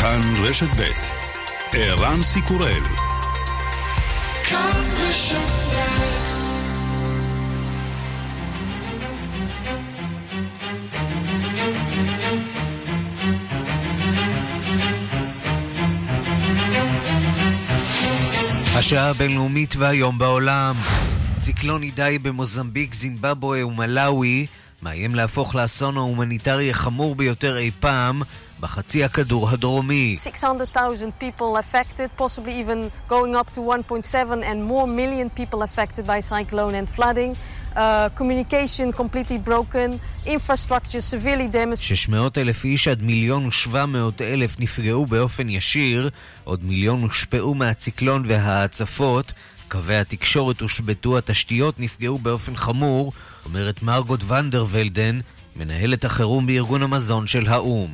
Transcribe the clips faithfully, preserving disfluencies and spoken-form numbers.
כאן רשת בית ערן סיקורל כאן רשת בית השעה הבינלאומית והיום בעולם ציקלון אידאי במוזמביק, זימבבואה ומלאווי מאיים להפוך לאסון ההומניטרי החמור ביותר אי פעם בחצי הכדור הדרומי. six hundred thousand people affected, possibly even going up to one point seven and more million people affected by cyclone and flooding. Uh, communication completely broken, infrastructure severely damaged. שש מאות אלף איש עד מיליון ושבע מאות אלף נפגעו באופן ישיר, עוד מיליון הושפעו מהציקלון וההצפות. קווי התקשורת הושבטו, התשתיות נפגעו באופן חמור, אומרת מרגוט ונדר ולדן, מנהלת החירום בארגון המזון של האום.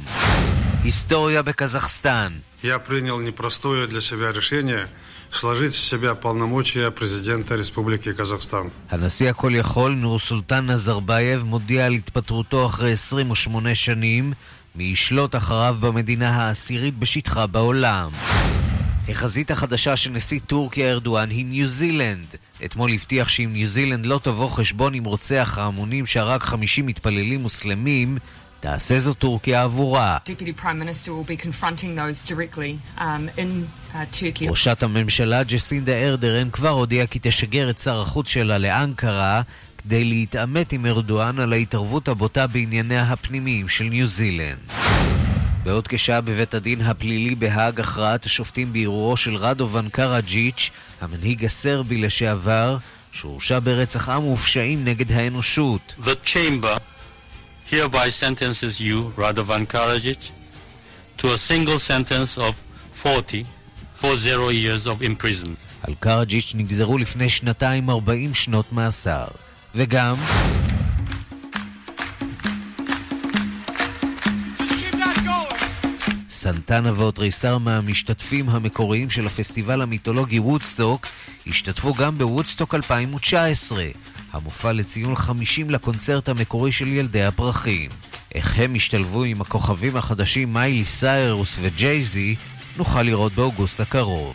היסטוריה בקזחסטן. Я принял непростое для себя решение сложить с себя полномочия президента Республики Казахстан. הנשיא הכל יכול נורסולטן נזרבייב מודיע על התפטרותו אחרי עשרים ושמונה שנים, מישלוט אחריו במדינה העשירית בשטחה בעולם. החזית החדשה של נשיא טורקיה ארדואן היא ניו זילנד. אתמול הבטיח שאם ניו זילנד לא תבוא חשבון עם רוצח ההמונים שהרג חמישים מתפללים מוסלמים, תעשה זו טורקיה עבורה. ראשת הממשלה ג'סינדה ארדרן כבר הודיעה כי תשגר את שר החוץ שלה לאנקרה כדי להתעמת עם ארדואן על ההתערבות הבוטה בענייניה הפנימיים של ניו זילנד. בעוד כשעה בבית הדין הפלילי בהאג הכרעת השופטים בעירורו של רדובן קראג'יץ', המנהיג הסרבי לשעבר, שהורשע ברצח עם ופשעים נגד האנושות. The chamber hereby sentences you, Radovan Karadžić, to a single sentence of forty, forty years of imprisonment. על קראג'יץ' נגזרו לפני שנתיים ארבעים שנות מאסר. וגם... סנטנה ואוטריסר מהמשתתפים המקוריים של הפסטיבל המיתולוגי וודסטוק השתתפו גם בוודסטוק אלפיים ותשע עשרה, המופע לציון חמישים לקונצרט המקורי של ילדי הפרחים. איך הם השתלבו עם הכוכבים החדשים מיילי סיירוס וג'ייזי נוכל לראות באוגוסט הקרוב.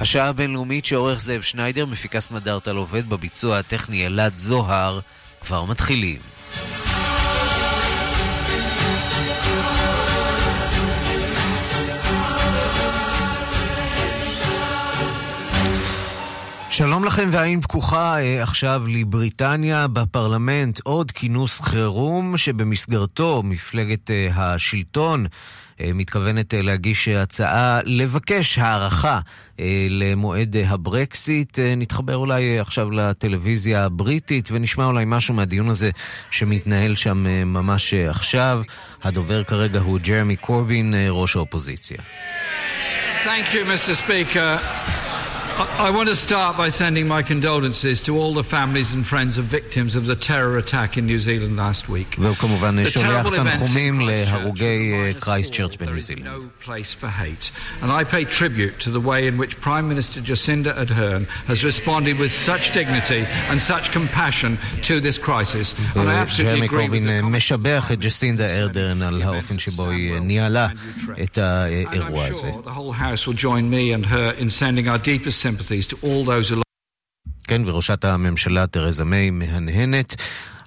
השעה הבינלאומית שעורך זאב שניידר, מפיקה סמדרת על עובד בביצוע הטכני אלעד זוהר, כבר מתחילים. שלום לכם והעין פקוחה עכשיו לבריטניה בפרלמנט עוד כינוס חירום שבמסגרתו מפלגת השלטון מתכוונת להגיש הצעה לבקש הערכה למועד הברקסיט. נתחבר אולי עכשיו לטלוויזיה הבריטית ונשמע אולי משהו מהדיון הזה שמתנהל שם ממש עכשיו. הדובר כרגע הוא ג'רמי קורבין, ראש האופוזיציה. Thank you, Mister Speaker. I want to start by sending my condolences to all the families and friends of victims of the terror attack in New Zealand last week. וכמובן שולח תנחומים להרוגי קרייסטצ'רץ' בניו זילנד. No place for hate. And I pay tribute to the way in which Prime Minister Jacinda Ardern has responded with such dignity and such compassion to this crisis. And I absolutely agree with משבח את ג'סינדה ארדרן על האופן שבו היא ניהלה את האירוע הזה. The whole house will join me and her in sending our deepest sympathies to all those who... כן, וראשת הממשלה תרזה מיי מהנהנת.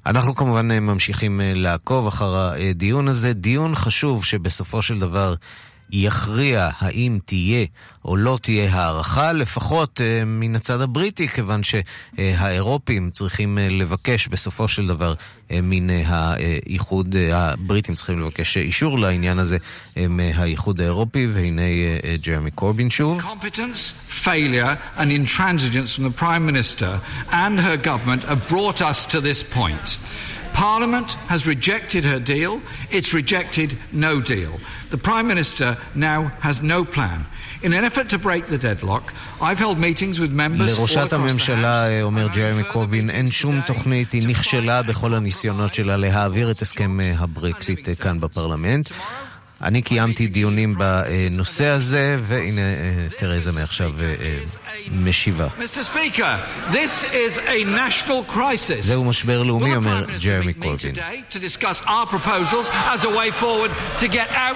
אנחנו כמובן ממשיכים לעקוב אחר הדיון הזה, דיון חשוב שבסופו של דבר יכריע האם תהיה או לא תהיה הערכה, לפחות מן הצד הבריטי, כיוון שהאירופים צריכים לבקש בסופו של דבר מן האיחוד, הבריטים צריכים לבקש אישור לעניין הזה מהאיחוד האירופי, והנה ג'רמי קורבין שוב. Competence, failure and intransigence from the Prime Minister and her government have brought us to this point. Parliament has rejected her deal. It's rejected no deal. The Prime Minister now has no plan. In an effort to break the deadlock, I've held meetings with members... לראשת הממשלה, אומר ג'רמי קורבין, אין שום תוכנית, היא נכשלה בכל הניסיונות שלה להעביר את הסכם הברקסיט כאן בפרלמנט. אני קיימתי דיונים בנושא הזה, והנה תרזה מעכשיו משיבה. זהו משבר לאומי, אומר ג'רמי קורבין.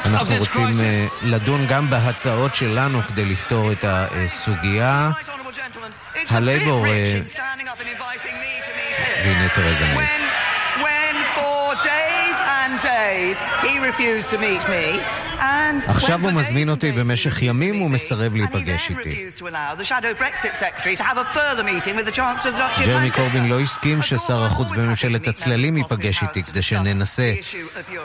אנחנו רוצים לדון גם בהצעות שלנו כדי לפתור את הסוגיה. הלייבור, והנה תרזה מעכשיו. He refused to meet me. עכשיו הוא מזמין אותי במשך ימים, הוא מסרב להיפגש איתי. ג'רמי קורבין לא הסכים ששר החוץ בממשלת הצללים ייפגש איתי כדי שננסה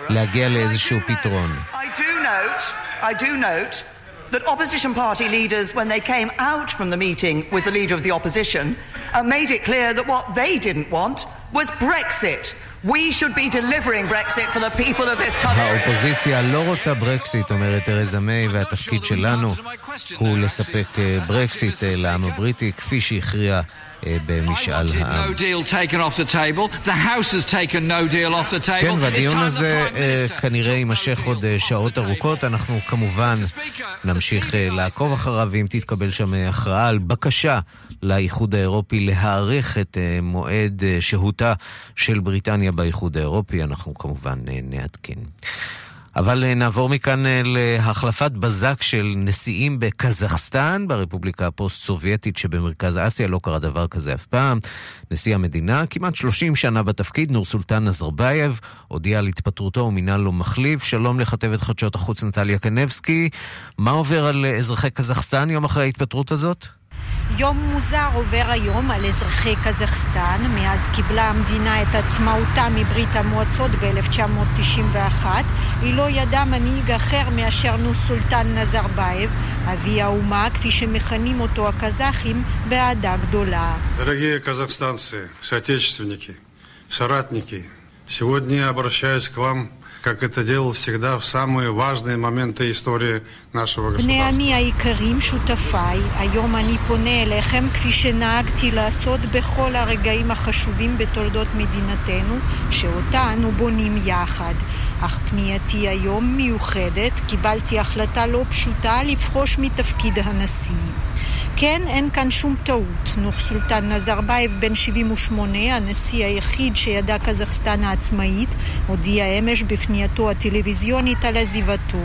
להגיע לאיזשהו פתרון. I do note, I do note that opposition party leaders, when they came out from the meeting with the leader of the opposition, made it clear that what they didn't want was Brexit. We should be delivering Brexit for the people of this country. האופוזיציה לא רוצה ברקסיט, אומרת תרזה מיי, והתפקיד שלנו הוא לספק ברקסיט לעם הבריטי כפי שהכריע במשאל העם. כן, והדיון הזה כנראה יימשך עוד שעות ארוכות. אנחנו כמובן נמשיך לעקוב אחריו, ואם תתקבל שם הכרעה על בקשה לאיחוד האירופי להאריך את מועד שהותה של בריטניה באיחוד האירופי, אנחנו כמובן נעדכן. אבל נעבור מכאן להחלפת בזק של נשיאים בקזחסטן, ברפובליקה הפוסט-סובייטית שבמרכז אסיה. לא קרה דבר כזה אף פעם. נשיא המדינה, כמעט שלושים שנה בתפקיד, נורסולטן נזרבייב, הודיע על התפטרותו ומינה לו מחליף. שלום לכתבת חדשות החוץ נטליה קנבסקי. מה עובר על אזרחי קזחסטן יום אחרי ההתפטרות הזאת? יום מוזר עובר היום על אזרחי קזחסטן. מאז קיבלה המדינה את עצמאותה מברית המועצות ב-אלף תשע מאות תשעים ואחת. היא לא ידעה מנהיג אחר מאשר נורסולטן נזרבייב, אבי האומה, כפי שמכנים אותו הקזחים, באהדה גדולה. דרגי קזחסטנצי, соотечественники, соратники, сегодня обращаюсь к вам как это делал всегда в самые важные моменты истории нашего государства. בני עמי היקרים, שותפיי, היום אני פונה אליכם כפי שנהגתי לעשות בכל הרגעים החשובים בתולדות מדינתנו, שאותה אנו בונים יחד. אך פנייתי היום מיוחדת, קיבלתי החלטה לא פשוטה לפרוש מתפקיד הנשיא. כן, אין כאן שום טעות. נורסולטן נזרבייב בן שבעים ושמונה, הנשיא היחיד שידע קזחסטן העצמאית, הודיע אמש בפנייתו הטלוויזיונית על עזיבתו.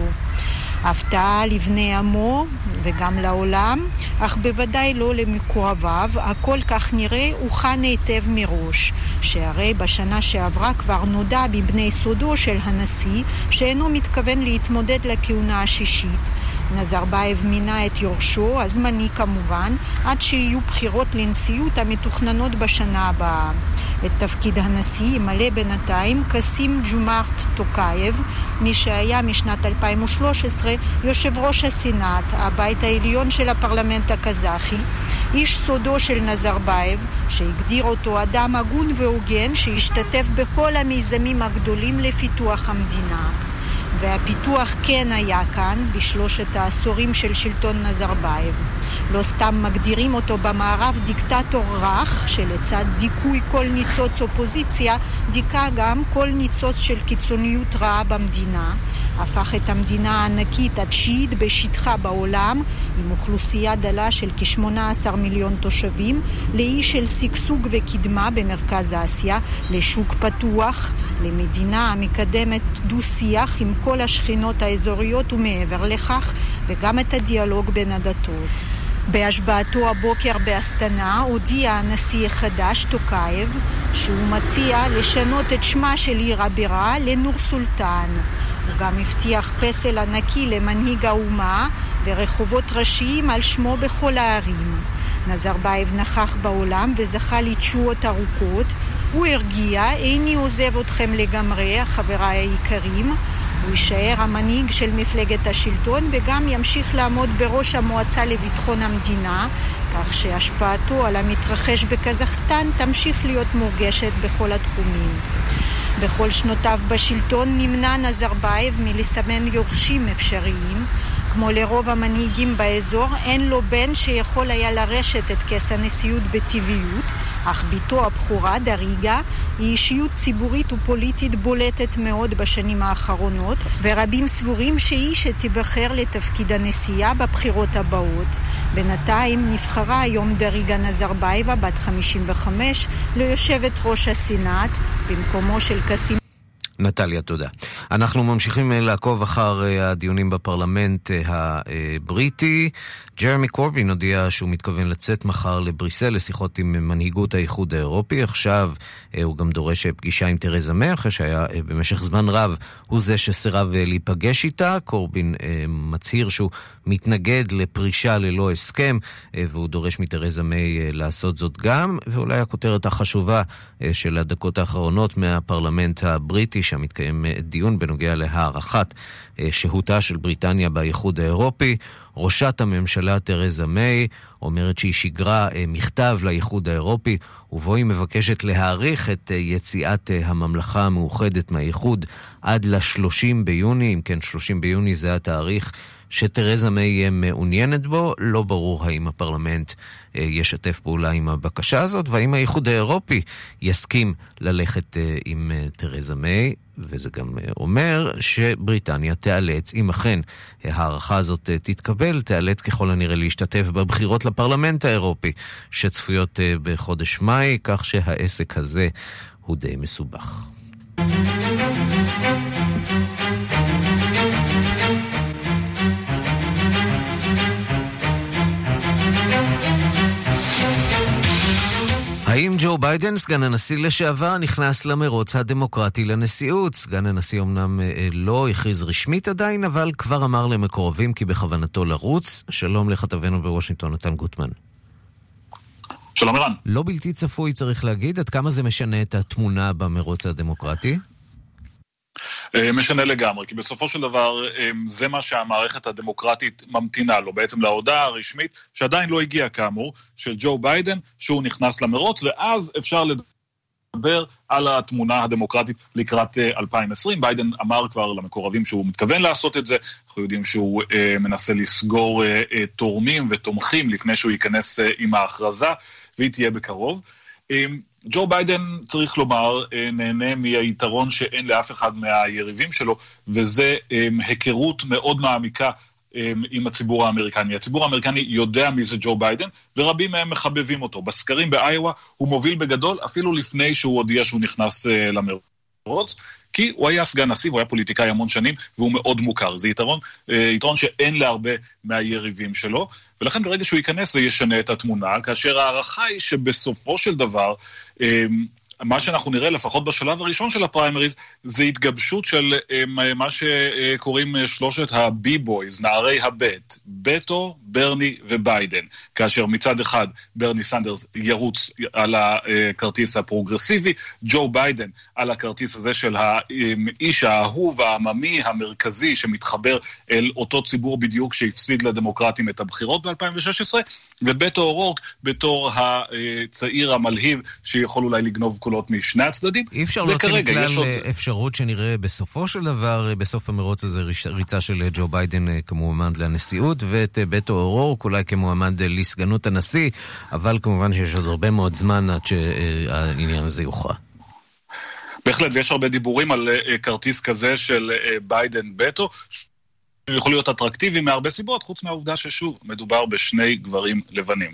הפתעה לבני עמו וגם לעולם, אך בוודאי לא למקורביו, הכל כך נראה הוכן היטב מראש, שהרי בשנה שעברה כבר נודע בבני סודו של הנשיא שאינו מתכוון להתמודד לכהונה השישית. נזרבייב מינה את יורשו, הזמני כמובן, עד שיהיו בחירות לנשיאות המתוכננות בשנה הבאה. את תפקיד הנשיא ימלא בינתיים קאסים-ג'ומארט טוקאייב, מי שהיה משנת אלפיים ושלוש עשרה יושב ראש הסנאט, הבית העליון של הפרלמנט הקזחי, איש סודו של נזרבייב, שהגדיר אותו אדם הגון והוגן שהשתתף בכל המיזמים הגדולים לפיתוח המדינה. והפיתוח כן היה כאן בשלושת העשורים של שלטון נזרבייב. לא סתם מגדירים אותו במערב דיקטטור רך, שלצד דיכוי כל ניצוץ אופוזיציה, דיקה גם כל ניצוץ של קיצוניות רעה במדינה. הפך את המדינה הענקית התשיעית בשטחה בעולם, עם אוכלוסייה דלה של כ-שמונה עשר מיליון תושבים, לאי של סגסוג וקדמה במרכז אסיה, לשוק פתוח, למדינה המקדמת דו-שיח עם כל השכנות האזוריות ומעבר לכך, וגם את הדיאלוג בין הדתות. בהשבעתו הבוקר באסטנה הודיע הנשיא החדש טוקאייב שהוא מציע לשנות את שמה של עיר הבירה לנורסולטן. הוא גם הבטיח פסל ענקי למנהיג האומה ורחובות ראשיים על שמו בכל הערים. נזרבייב נכח בעולם וזכה לתשואות ארוכות. הוא הרגיע, איני עוזב אתכם לגמרי, חבריי היקרים. הוא יישאר המנהיג של מפלגת השלטון וגם ימשיך לעמוד בראש המועצה לביטחון המדינה, כך שהשפעתו על המתרחש בקזחסטן תמשיך להיות מורגשת בכל התחומים. בכל שנותיו בשלטון נמנע נזרבייב מלסמן יורשים אפשריים. כמו לרוב המנהיגים באזור, אין לו בן שיכול היה לרשת את כס הנשיאות בטבעיות, אך ביתו הבחורה, דריגה, היא אישיות ציבורית ופוליטית בולטת מאוד בשנים האחרונות, ורבים סבורים שהיא שתיבחר לתפקיד הנשיאה בבחירות הבאות. בינתיים נבחרה היום דריגה נזרבייבה, בת חמישים וחמש, ליושבת ראש הסנאט, במקומו של קסים. נטליה, תודה. אנחנו ממשיכים לעקוב אחר הדיונים בפרלמנט הבריטי. ג'רמי קורבין הודיע שהוא מתכוון לצאת מחר לבריסל לשיחות עם מנהיגות האיחוד האירופי. עכשיו הוא גם דורש פגישה עם תרזה מיי, אחרי שהיה במשך זמן רב הוא זה שסירב להיפגש איתה. קורבין מצהיר שהוא מתנגד לפרישה ללא הסכם, והוא דורש מתרזה מיי לעשות זאת גם. ואולי הכותרת החשובה של הדקות האחרונות מהפרלמנט הבריטי, שם מתקיים דיון בנוגע להערכת שהותה של בריטניה באיחוד האירופי. ראשת הממשלה תרזה מיי אומרת שהיא שיגרה מכתב לאיחוד האירופי, ובו היא מבקשת להאריך את יציאת הממלכה המאוחדת מהאיחוד עד ל-שלושים ביוני, אם כן שלושים ביוני זה התאריך שתרזה מיי מעוניינת בו. לא ברור האם הפרלמנט ישתף פעולה עם הבקשה הזאת, והאם האיחוד האירופי יסכים ללכת עם תרזה מיי, וזה גם אומר שבריטניה תיאלץ, אם אכן הערכה הזאת תתקבל, תיאלץ ככל הנראה להשתתף בבחירות לפרלמנט האירופי שצפויות בחודש מאי, כך שהעסק הזה הוא די מסובך. האם ג'ו ביידן, סגן הנשיא לשעבר, נכנס למרוץ הדמוקרטי לנשיאות? סגן הנשיא אמנם לא הכריז רשמית עדיין, אבל כבר אמר למקורבים כי בכוונתו לרוץ. שלום לכתבנו בוושינגטון, נתן גוטמן. שלום ערן. לא בלתי צפוי, צריך להגיד, עד כמה זה משנה את התמונה במרוץ הדמוקרטי? משנה לגמרי, כי בסופו של דבר זה מה שהמערכת הדמוקרטית ממתינה לו, בעצם להודעה הרשמית שעדיין לא הגיעה כאמור של ג'ו ביידן שהוא נכנס למרוץ, ואז אפשר לדבר על התמונה הדמוקרטית לקראת אלפיים ועשרים. ביידן אמר כבר למקורבים שהוא מתכוון לעשות את זה, אנחנו יודעים שהוא מנסה לסגור תורמים ותומכים לפני שהוא ייכנס עם ההכרזה, והיא תהיה בקרוב. ג'ו ביידן, צריך לומר, נהנה מהיתרון שאין לאף אחד מהיריבים שלו, וזה היכרות מאוד מעמיקה עם הציבור האמריקני. הציבור האמריקני יודע מי זה ג'ו ביידן, ורבים מהם מחבבים אותו. בסקרים באיווה הוא מוביל בגדול, אפילו לפני שהוא הודיע שהוא נכנס למרוץ, כי הוא היה סגן נשיא, הוא היה פוליטיקאי המון שנים, והוא מאוד מוכר. זה יתרון, יתרון שאין להרבה מהיריבים שלו, ולכן ברגע שהוא ייכנס זה ישנה את התמונה, כאשר הערכה היא שבסופו של דבר, מה שאנחנו נראה לפחות בשלב הראשון של הפריימריז, זה התגבשות של מה שקוראים שלושת הבי-בויז, נערי הבית, בטו, ברני וביידן, כאשר מצד אחד ברני סנדרס ירוץ על הכרטיס הפרוגרסיבי, ג'ו ביידן על הכרטיס הזה של האיש האהוב, העממי, המרכזי, שמתחבר אל אותו ציבור בדיוק שהפסיד לדמוקרטים את הבחירות ב-אלפיים ושש עשרה, ובטו אורורק בתור הצעיר המלהיב שיכול אולי לגנוב כל משני הצדדים. אי אפשר להוציא לכלל אפשרות שנראה בסופו של דבר, בסוף המרוץ הזה, ריצה של ג'ו ביידן כמועמד לנשיאות, ואת בטו אורורק אולי כמועמד לסגנות הנשיא, אבל כמובן שיש עוד הרבה מאוד זמן עד שהעניין הזה יוכרע. בהחלט, ויש הרבה דיבורים על כרטיס כזה של ביידן בטו, שהוא יכול להיות אטרקטיבי מהרבה סיבות, חוץ מהעובדה ששוב מדובר בשני גברים לבנים.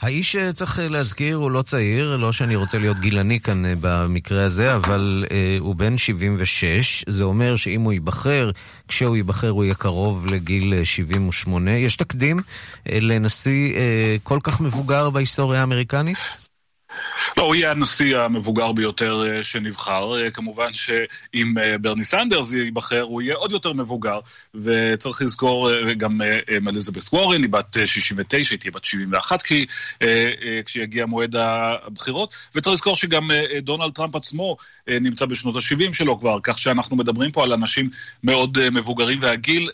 האיש צריך להזכיר, הוא לא צעיר, לא שאני רוצה להיות גילני כאן במקרה הזה, אבל אה, הוא בן שבעים ושש, זה אומר שאם הוא ייבחר, כשהוא ייבחר הוא יהיה קרוב לגיל שבעים ושמונה, יש תקדים אה, לנשיא אה, כל כך מבוגר בהיסטוריה האמריקנית? לא, הוא יהיה הנשיא המבוגר ביותר שנבחר, כמובן שאם ברני סנדרס ייבחר הוא יהיה עוד יותר מבוגר, וצריך לזכור גם אליזבת וורן, היא בת שישים ותשע, היא תהיה בת שבעים ואחת כי, כשיגיע מועד הבחירות, וצריך לזכור שגם דונלד טראמפ עצמו נמצא בשנות ה-שבעים שלו כבר, כך שאנחנו מדברים פה על אנשים מאוד מבוגרים, והגיל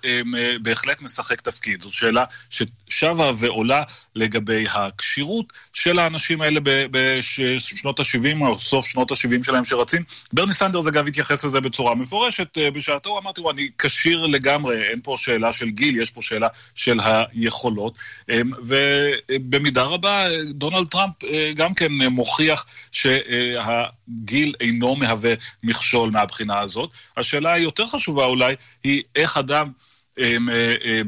בהחלט משחק תפקיד. זאת שאלה ששווה ועולה לגבי הקשירות של האנשים האלה בשביל שנות ה-שבעים או סוף שנות ה-שבעים שלהם שרצים. ברני סנדרס אגב התייחס לזה בצורה מפורשת בשעתו, אמרתי, אני כשיר לגמרי, אין פה שאלה של גיל, יש פה שאלה של היכולות, ובמידה רבה דונלד טראמפ גם כן מוכיח שהגיל אינו מהווה מכשול מהבחינה הזאת. השאלה היותר חשובה אולי היא איך אדם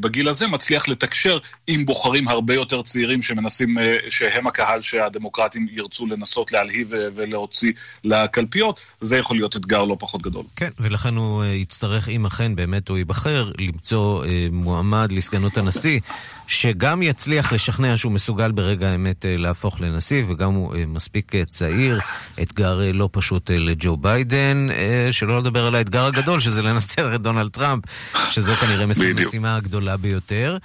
בגיל הזה מצליח לתקשר עם בוחרים הרבה יותר צעירים שמנסים, שהם הקהל שהדמוקרטים ירצו לנסות להלהיב ולהוציא לקלפיות. זה יכול להיות אתגר לא פחות גדול. כן, ולכן הוא יצטרך, אם אכן באמת הוא ייבחר, למצוא מועמד לסגנות הנשיא, שגם יצליח לשכנע שהוא מסוגל ברגע האמת להפוך לנשיא, וגם הוא מספיק צעיר, אתגר לא פשוט לג'ו ביידן, שלא לדבר על האתגר הגדול, שזה לנצח את דונלד טראמפ, שזו כנראה מסוגל. המשימה הגדולה ביותר.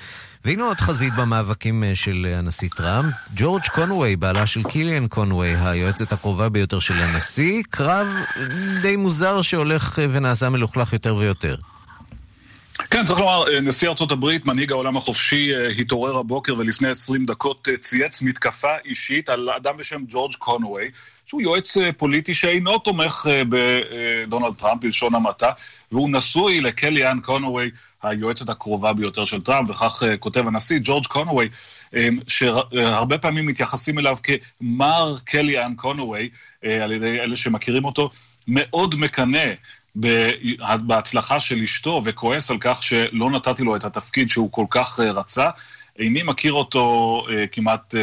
והנה עוד חזית במאבקים של הנשיא טראמפ. ג'ורג' קונווי, בעלה של קיליאן קונווי, היועצת הקרובה ביותר של הנשיא, קרב די מוזר שהולך ונעשה מלוכלך יותר ויותר. כן, צריך לומר, נשיא ארצות הברית, מנהיג העולם החופשי, התעורר הבוקר ולפני עשרים דקות צייץ מתקפה אישית על אדם בשם ג'ורג' קונווי, שהוא יועץ פוליטי שאינו תומך בדונלד טראמפ, בלשון המעטה, והוא נשוי לקליאן קונווי, היועצת הקרובה ביותר של טראמפ, וכך כותב הנשיא ג'ורג' קונווי, שהרבה פעמים מתייחסים אליו כמר קליאן קונווי, על ידי אלה שמכירים אותו, מאוד מקנה בהצלחה של אשתו, וכועס על כך שלא נתתי לו את התפקיד שהוא כל כך רצה. איני מכיר אותו כמעט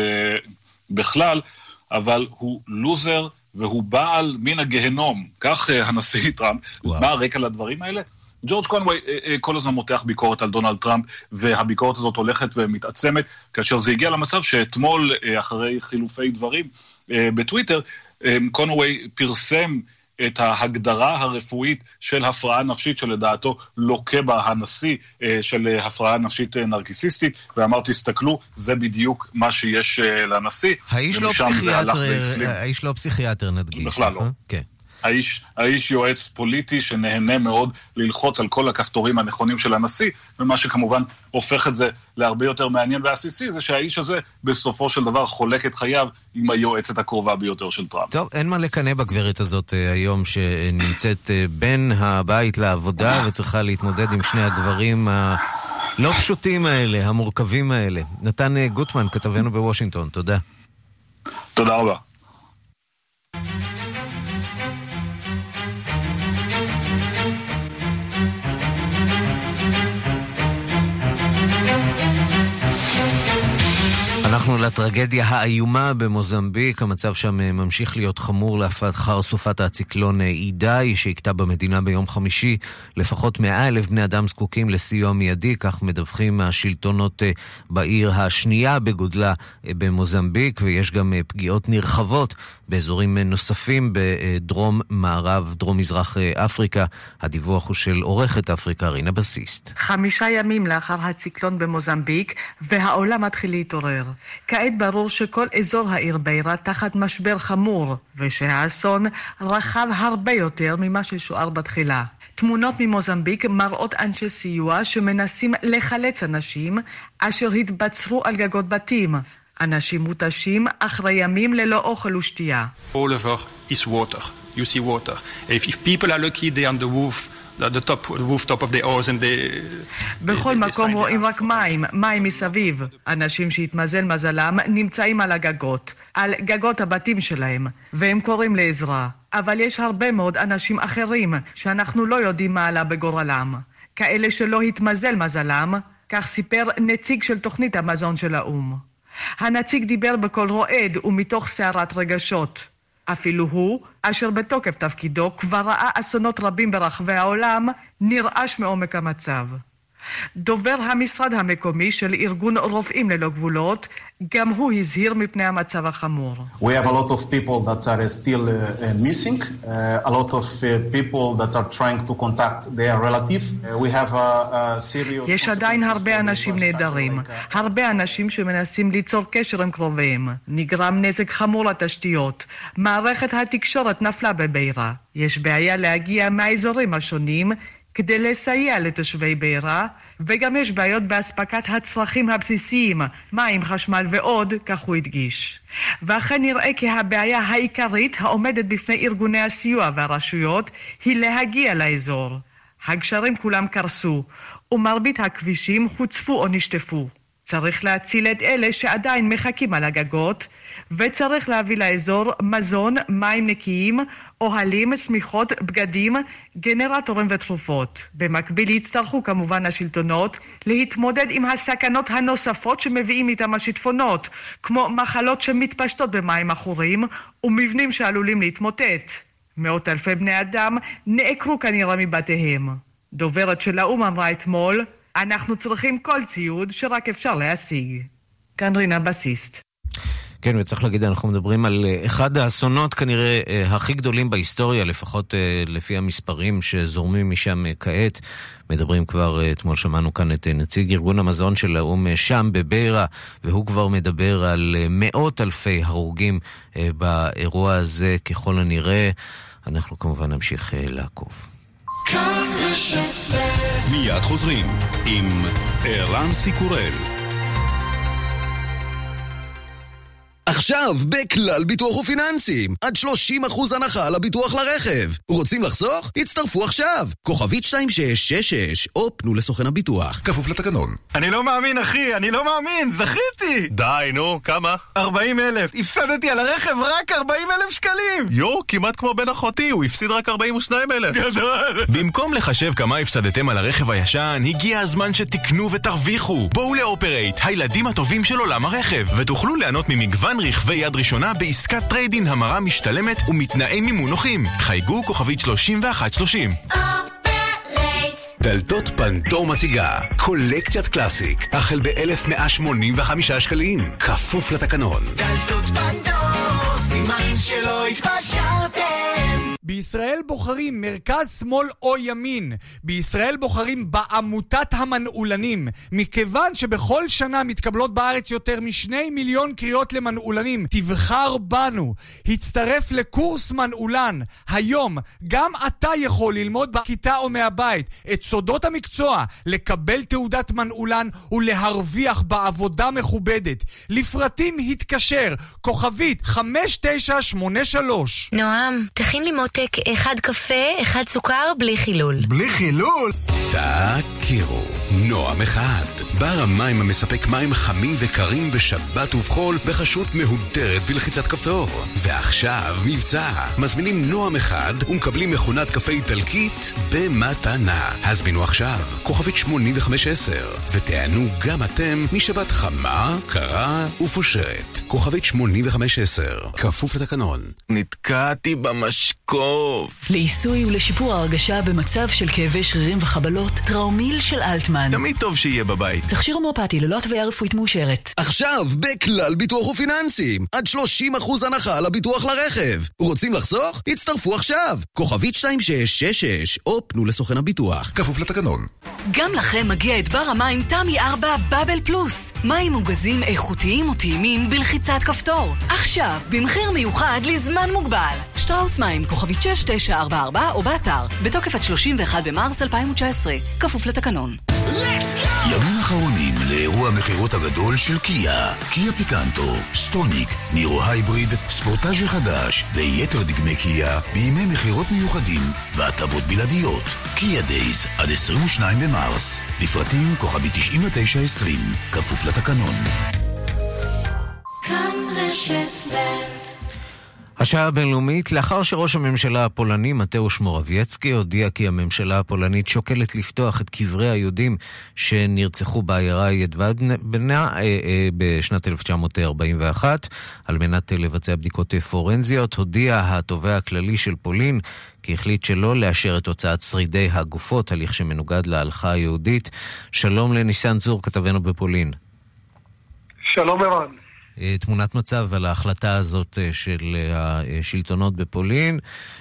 בכלל, אבל הוא לוזר, והוא בעל מן הגהנום. כך הנשיא טראמפ. וואו. מה הרקע לדברים האלה? ג'ורג' קונווי כל הזמן מותח ביקורת על דונלד טראמפ, והביקורת הזאת הולכת ומתעצמת, כאשר זה הגיע למצב שאתמול, אחרי חילופי דברים בטוויטר, קונווי פרסם את ההגדרה הרפואית של הפרעה נפשית, שלדעתו לוקה בה הנשיא, של הפרעה נפשית נרקיסיסטית, ואמר תסתכלו, זה בדיוק מה שיש לנשיא. האיש לא פסיכיאטר, האיש לא פסיכיאטר נדגיש. בכלל לא. כן. האיש, האיש יועץ פוליטי שנהנה מאוד ללחוץ על כל הכפתורים הנכונים של הנשיא, ומה שכמובן הופך את זה להרבה יותר מעניין ועסיסי, זה שהאיש הזה בסופו של דבר חולק את חייו עם היועצת הקרובה ביותר של טראמפ. טוב, אין מה לקנא בגברת הזאת היום שנמצאת בין הבית לעבודה וצריכה להתמודד עם שני הגברים הלא פשוטים האלה, המורכבים האלה. נתן גוטמן, כתבנו בוושינגטון, תודה. תודה רבה. אנחנו לטרגדיה האיומה במוזמביק, המצב שם ממשיך להיות חמור לאחר סופת הציקלון אידאי שהקטע במדינה ביום חמישי. לפחות מאה אלף בני אדם זקוקים לסיוע מיידי, כך מדווחים השלטונות בעיר השנייה בגודלה במוזמביק, ויש גם פגיעות נרחבות באזורים נוספים בדרום מערב, דרום מזרח אפריקה. הדיווח הוא של עורכת אפריקה רינה בסיסט. חמישה ימים לאחר הציקלון במוזמביק, והעולם מתחיל להתעורר. כעת ברור שכל אזור העיר בירה תחת משבר חמור, ושהאסון רחב הרבה יותר ממה ששוער בתחילה. תמונות ממוזמביק מראות אנשי סיוע שמנסים לחלץ אנשים אשר התבצרו על גגות בתים. אנשים מותשים אחרי ימים ללא אוכל ושתייה. All over is water. You see water. If, if people are lucky, they are on the roof. The top, the rooftop of the house and the... בכל מקום רואים רק מים, מים מסביב. אנשים שהתמזל מזלם נמצאים על הגגות, על גגות הבתים שלהם, והם קוראים לעזרה. אבל יש הרבה מאוד אנשים אחרים שאנחנו לא יודעים מה עלה בגורלם. כאלה שלא התמזל מזלם, כך סיפר נציג של תוכנית המזון של האום. הנציג דיבר בקול רועד ומתוך סערת רגשות. אפילו הוא, אשר בתוקף תפקידו כבר ראה אסונות רבים ברחבי העולם, נרעש מעומק המצב. דובר המשרד המקומי של ארגון רופאים ללא גבולות, גם הוא הזהיר מפני המצב החמור. We have a lot of people that are still missing, a lot of people that are trying to contact their relative. We have a serious... יש עדיין הרבה אנשים נהדרים, הרבה אנשים שמנסים ליצור קשר עם קרוביהם. נגרם נזק חמור לתשתיות, מערכת התקשורת נפלה בבירה. יש בעיה להגיע מהאזורים השונים, כדי לסייע לתושבי בעירה, וגם יש בעיות באספקת הצרכים הבסיסיים, מים, חשמל ועוד, כך הוא הדגיש. ואכן נראה כי הבעיה העיקרית העומדת בפני ארגוני הסיוע והרשויות היא להגיע לאזור. הגשרים כולם קרסו, ומרבית הכבישים חוצפו או נשטפו. צריך להציל את אלה שעדיין מחכים על הגגות, וצריך להביא לאזור מזון, מים נקיים, אוהלים, סמיכות, בגדים, גנרטורים ותרופות. במקביל יצטרכו כמובן השלטונות להתמודד עם הסכנות הנוספות שמביאים איתם השיטפונות, כמו מחלות שמתפשטות במים אחורים ומבנים שעלולים להתמוטט. מאות אלפי בני אדם נעקרו כנראה מבתיהם. דוברת של האום אמרה אתמול, אנחנו צריכים כל ציוד שרק אפשר להשיג. כאן רינה בסיסט. כן, וצריך להגיד, אנחנו מדברים על אחד האסונות כנראה הכי גדולים בהיסטוריה, לפחות לפי המספרים שזורמים משם כעת. מדברים כבר, אתמול שמענו כאן את נציג ארגון המזון של האום שם בבירה, והוא כבר מדבר על מאות אלפי הרוגים באירוע הזה ככל הנראה. אנחנו כמובן נמשיך לעקוב. מיד חוזרים עם ערן סיקורל. עכשיו, בכלל ביטוח ופיננסים, עד שלושים אחוז הנחה על הביטוח לרכב. רוצים לחסוך? הצטרפו עכשיו. כוכבית שתיים שש שש שש, או פנו לסוכן הביטוח. כפוף לתקנון. אני לא מאמין, אחי, אני לא מאמין, זכיתי! די, נו, כמה? ארבעים אלף. הפסדתי על הרכב רק ארבעים אלף שקלים! יו, כמעט כמו בן אחותי, הוא הפסיד רק ארבעים ושניים אלף. גדול! במקום לחשב כמה הפסדתם על הרכב הישן, הגיע הזמן שתקנו ותרוויחו. בואו לאופרייט, הילדים הטובים של עולם הרכב, ותוכלו ליהנות ממגוון רכבי יד ראשונה בעסקת טריידין המרה משתלמת ומתנאי מימון נוחים. חייגו כוכבית שלושים ואחת שלושים. דלתות פנדור מציגה קולקציית קלאסיק החל ב-אלף מאה שמונים וחמישה שקלים, כפוף לתקנון. דלתות פנדור, סימן שלא התפשרתם. בישראל בוחרים מרכז, שמאל או ימין. בישראל בוחרים בעמותת המנעולנים, מכיוון שבכל שנה מתקבלות בארץ יותר משני מיליון קריאות למנעולנים. תבחר בנו. הצטרף לקורס מנעולן. היום גם אתה יכול ללמוד בכיתה או מהבית את סודות המקצוע, לקבל תעודת מנעולן ולהרוויח בעבודה מכובדת. לפרטים התקשר כוכבית חמש תשע שמונה שלוש. נועם, תכין לי מות תק אחד קפה, אחד סוכר, בלי חילול. בלי חילול? תכירו, נועם אחד. בר המים המספק מים חמים וקרים בשבת ובחול בחשות מהודרת בלחיצת כפתור. ועכשיו מבצע. מזמינים נועם אחד ומקבלים מכונת קפה איטלקית במתנה. הזמינו עכשיו, כוכבית שמונים וחמש עשר, ותענו גם אתם משבת חמה, קרה ופושרת. כוכבית שמונים וחמש עשר, כפוף לתקנון. נתקעתי במשקוף. לעיסוי ולשיפור ההרגשה במצב של כאבי שרירים וחבלות, טראומיל של אלטמן. תמיד טוב שיהיה בבית. תכשיר הומאופתי ללא התוויה רפואית מאושרת. עכשיו, בכלל ביטוח ופיננסים, עד שלושים אחוז הנחה על הביטוח לרכב. רוצים לחסוך? הצטרפו עכשיו. כוכבית שתיים שש שש שש, או פנו לסוכן הביטוח. כפוף לתקנון. גם לכם מגיע את בר המים תמי ארבע בבל פלוס. מים מוגזים איכותיים וטעימים בלחיצת כפתור. עכשיו, במחיר מיוחד לזמן מוגבל. שטראוס מים, כוכבית שש תשע ארבע ארבע או באתר, בתוקף עד שלושים ואחד במרץ אלפיים ותשע עשרה, כפוף לתקנון. ימים אחרונים לאירוע המכירות הגדול של קיה. קיה פיקנטו, סטוניק, נירו הייבריד, ספורטאז' החדש ויתר דגמי קיה בימי מכירות מיוחדים והטבות בלעדיות. קיה דייז עד עשרים ושניים במרס. לפרטים כוכבי תשעים ותשע עשרים, כפוף לתקנון. כאן רשת ב' השעה הבינלאומית. לאחר שראש הממשלה הפולני מתאוש מורבייצקי הודיע כי הממשלה הפולנית שוקלת לפתוח את קברי היהודים שנרצחו בעיירה ידוואבנה בשנת אלף תשע מאות ארבעים ואחת, על מנת לבצע בדיקות פורנזיות, הודיע התובע הכללי של פולין כי החליט שלא לאשר את הוצאת שרידי הגופות, הליך שמנוגד להלכה היהודית. שלום לניסן צור, כתבנו בפולין. שלום ערן. תמונת מצב על ההחלטה הזאת של השלטונות בפולין,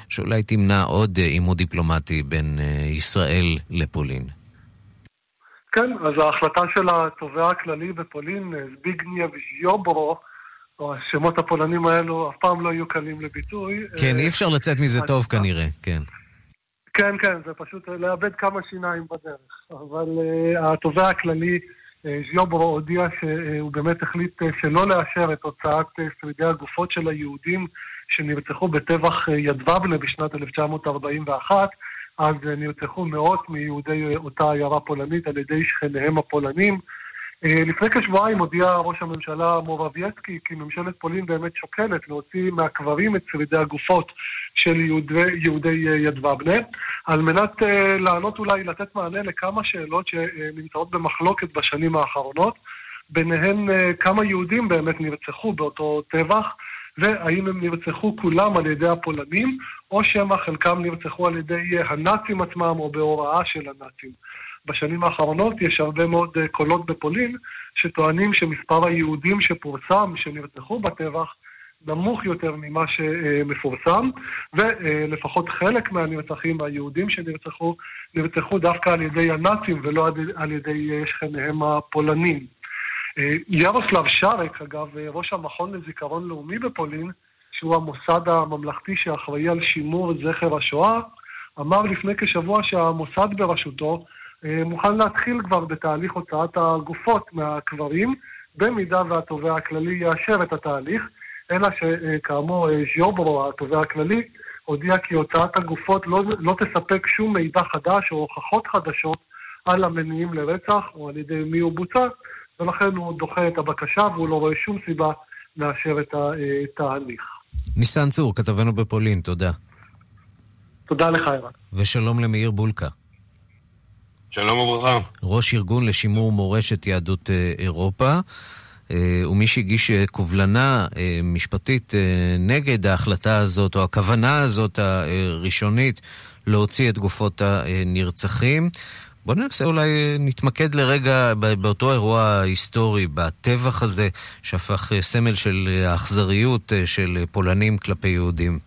שאולי תמנע עוד עימות דיפלומטי בין ישראל לפולין. כן, אז ההחלטה של התובע הכללי בפולין, זביגנייה וז'יוברו, השמות הפולנים האלו אף פעם לא יהיו קלים לביטוי. כן, אי אפשר לצאת מזה טוב כנראה, כן. כן, כן, זה פשוט לאבד כמה שיניים בדרך. אבל uh, התובע הכללי, uh, ז'יוברו, הודיע שהוא באמת החליט uh, שלא לאשר את הוצאת uh, שרידי הגופות של היהודים שנרצחו בטבח uh, ידוואבנה בשנת אלף תשע מאות ארבעים ואחת, אז uh, נרצחו מאות מיהודי אותה עיירה פולנית על ידי שכניהם הפולנים. Uh, לפני כשבועיים הודיע ראש הממשלה מורבייצקי כי ממשלת פולין באמת שוקלת להוציא מהקברים את שרידי הגופות של יהודי, יהודי ידוואבנה, על מנת uh, לענות אולי, לתת מענה לכמה שאלות שנמצאות במחלוקת בשנים האחרונות, ביניהן uh, כמה יהודים באמת נרצחו באותו טבח, והאם הם נרצחו כולם על ידי הפולנים, או שמא חלקם נרצחו על ידי הנאצים עצמם או בהוראה של הנאצים. בשנים האחרונות יש הרבה מאוד קולות בפולין שטוענים שמספר היהודים שפורסם, שנרצחו בטבח, נמוך יותר ממה שמפורסם, ולפחות חלק מהנרצחים היהודים שנרצחו, נרצחו דווקא על ידי הנאצים ולא על ידי שכניהם הפולנים. ירוסלב שרק, אגב, ראש המכון לזיכרון לאומי בפולין, שהוא המוסד הממלכתי שאחראי על שימור זכר השואה, אמר לפני כשבוע שהמוסד בראשותו מוכן להתחיל כבר בתהליך הוצאת הגופות מהקברים, במידה והתובע הכללי יאשר את התהליך, אלא שכאמור ז'יוברו, התובע הכללי, הודיע כי הוצאת הגופות לא, לא תספק שום מידע חדש או הוכחות חדשות על המניעים לרצח או על ידי מי הוא בוצע, ולכן הוא דוחה את הבקשה והוא לא רואה שום סיבה לאשר את התהליך. ניסן צור, כתבנו בפולין, תודה. תודה לך, אירן. ושלום למאיר בולקה. שלום וברכה. ראש ארגון לשימור מורשת יהדות אירופה, ומי שהגיש קובלנה משפטית נגד ההחלטה הזאת, או הכוונה הזאת הראשונית, להוציא את גופות הנרצחים. בואו ננסה, אולי נתמקד לרגע באותו אירוע היסטורי, בטבח הזה, שהפך סמל של האכזריות של פולנים כלפי יהודים.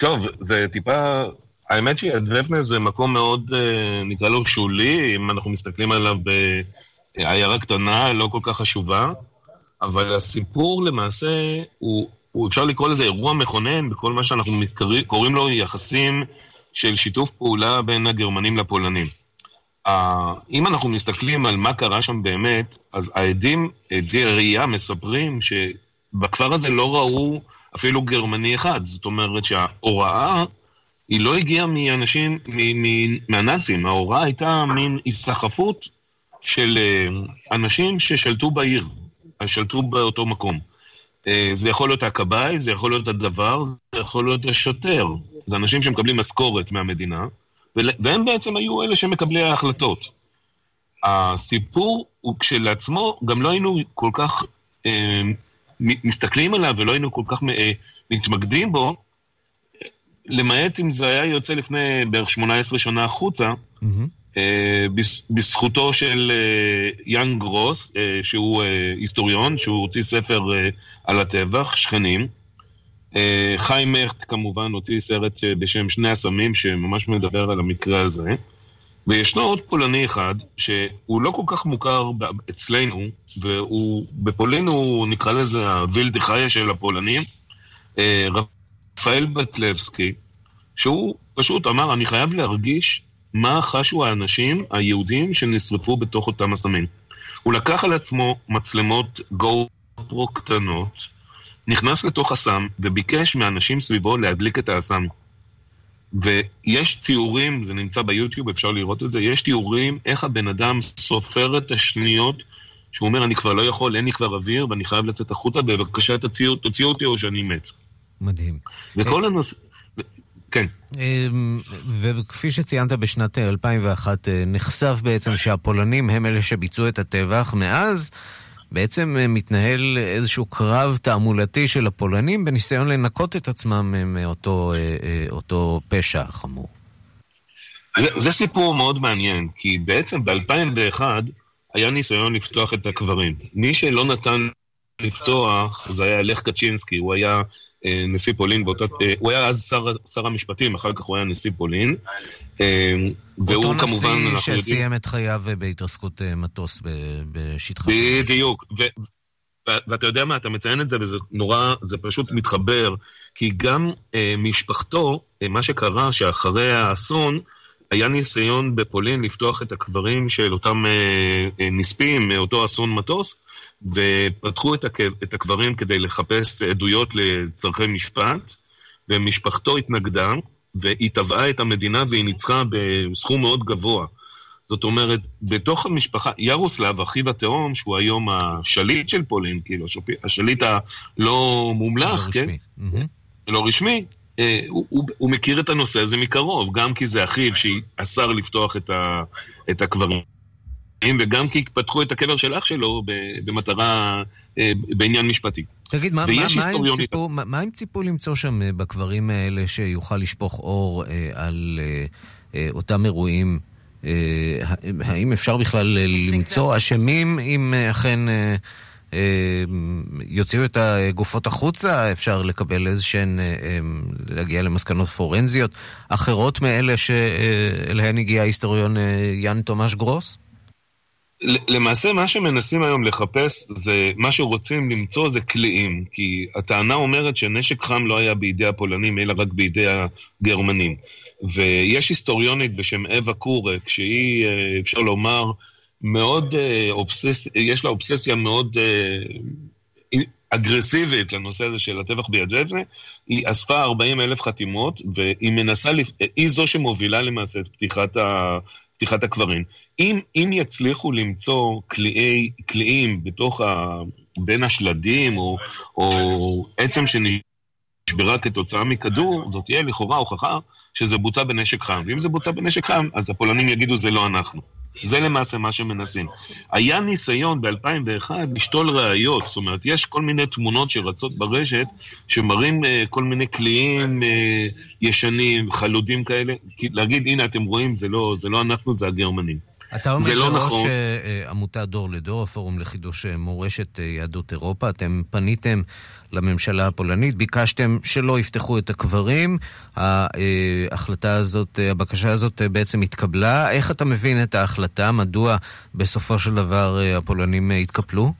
טוב, זה טיפה... האמת שידוואבנה זה מקום מאוד, נקרא לו שולי, אם אנחנו מסתכלים עליו בעיירה קטנה, לא כל כך חשובה, אבל הסיפור למעשה, הוא, הוא אפשר לקרוא לזה אירוע מכונן, בכל מה שאנחנו קוראים לו יחסים של שיתוף פעולה בין הגרמנים לפולנים. אם אנחנו מסתכלים על מה קרה שם באמת, אז העדים, עדי ראייה, מספרים שבכפר הזה לא ראו אפילו גרמני אחד, זאת אומרת שההוראה, היא לא הגיעה מאנשים, מהנאצים. ההוראה הייתה מין הסחפות של אנשים ששלטו בעיר, שלטו באותו מקום. זה יכול להיות הקבאי, זה יכול להיות הדבר, זה יכול להיות השוטר. זה אנשים שמקבלים משכורת מהמדינה, והם בעצם היו אלה שמקבלי ההחלטות. הסיפור הוא כשלעצמו, גם לא היינו כל כך מסתכלים עליו, ולא היינו כל כך מתמקדים בו, למעט אם זה היה יוצא לפני בערך שמונה עשרה שנה החוצה, mm-hmm. אה, בזכותו של אה, יאן גרוס, אה, שהוא אה, היסטוריון, שהוא הוציא ספר אה, על הטבח, שכנים. אה, חיים מכט כמובן הוציא סרט אה, בשם שני הסמים, שממש מדבר על המקרה הזה. וישנו עוד פולני אחד, שהוא לא כל כך מוכר אצלנו, ובפולין הוא נקרא לזה הווילד חיה של הפולנים, אה, רב... רפאל בטלבסקי, שהוא פשוט אמר, אני חייב להרגיש מה חשו האנשים היהודים שנשרפו בתוך אותם הסמים. הוא לקח על עצמו מצלמות גופרו קטנות, נכנס לתוך הסם וביקש מהאנשים סביבו להדליק את הסם. ויש תיאורים, זה נמצא ביוטיוב, אפשר לראות את זה, יש תיאורים איך הבן אדם סופר את השניות, שהוא אומר, אני כבר לא יכול, אין לי כבר אוויר ואני חייב לצאת החוצה, ובבקשה תוציאו, תוציאו אותי או שאני מת. מדהים. וכל הנושא... כן. וכפי שציינת בשנת אלפיים ואחת, נחשף בעצם שהפולנים הם אלה שביצעו את הטבח. מאז בעצם מתנהל איזשהו קרב תעמולתי של הפולנים בניסיון לנקות את עצמם מאותו אותו פשע חמור. זה סיפור מאוד מעניין, כי בעצם ב-אלפיים ואחת היה ניסיון לפתוח את הקברים. מי שלא נתן לפתוח זה היה אלך קצ'ינסקי, הוא היה... נשיא פולין, הוא היה אז שר המשפטים, אחר כך הוא היה נשיא פולין. אותו נשיא שסיים את חייו בהתרסקות מטוס בשטחה. בדיוק, ואתה יודע מה, אתה מציין את זה, וזה נורא, זה פשוט מתחבר, כי גם אה, משפחתו, אה, מה שקרה שאחרי האסון, היה ניסיון בפולין לפתוח את הקברים של אותם אה, אה, נספים, מאותו אסון מטוס, ופתחו את, הקו, את הקברים כדי לחפש עדויות לצרכי משפט, ומשפחתו התנגדה, והיא טבעה את המדינה והיא ניצחה בסכום מאוד גבוה. זאת אומרת, בתוך המשפחה, ירוסלב, אחיו התאום, שהוא היום השליט של פולין, כאילו, השליט הלא מומלח, כן? לא רשמי. הוא מכיר את הנושא הזה מקרוב, גם כי זה אחיו שאסר לפתוח את הקברים, וגם כי פתחו את הקבר של אח שלו במטרה, בעניין משפטי. תגיד, מה הם ציפו למצוא שם בקברים האלה שיוכל לשפוך אור על אותם אירועים? האם אפשר בכלל למצוא אשמים אם אכן יוציאו את הגופות החוצה? אפשר לקבל איזשהן, להגיע למסקנות פורנזיות אחרות מאלה שאליהן הגיע ההיסטוריון יאן תומש גרוס? למעשה מה שמנסים היום לחפש, זה מה שרוצים למצוא זה כלאים, כי הטענה אומרת שנשק חם לא היה בידי הפולנים אלא רק בידי הגרמנים. ויש היסטוריונית בשם אווה קורק, שהיא, אפשר לומר, מאוד אובסס... יש לה אובססיה מאוד אגרסיבית לנושא הזה של הטבח ביג'בנה. היא אספה ארבעים אלף חתימות, והיא מנסה לפ... היא זו שמובילה למעשה את פתיחת ה... פתיחת הקברים. אם, אם יצליחו למצוא כלי, כליים בתוך ה... בין השלדים, או, או עצם שנשברה כתוצאה מכדור, זאת תהיה לכאורה הוכחה שזה בוצע בנשק חם, ואם זה בוצע בנשק חם, אז הפולנים יגידו זה לא אנחנו. זה למעשה מה שמנסים. היה ניסיון ב-אלפיים ואחת לשתול ראיות, זאת אומרת, יש כל מיני תמונות שרצות ברשת, שמראים uh, כל מיני כליים uh, ישנים, חלודים כאלה, להגיד, הנה אתם רואים, זה לא, זה לא אנחנו, זה הגרמנים. אתה אומר לא ראש נכון. עמותה דור לדור, הפורום לחידוש מורשת יהדות אירופה, אתם פניתם לממשלה הפולנית, ביקשתם שלא יפתחו את הקברים, ההחלטה הזאת, הבקשה הזאת בעצם התקבלה, איך אתה מבין את ההחלטה, מדוע בסופו של דבר הפולנים התקפלו?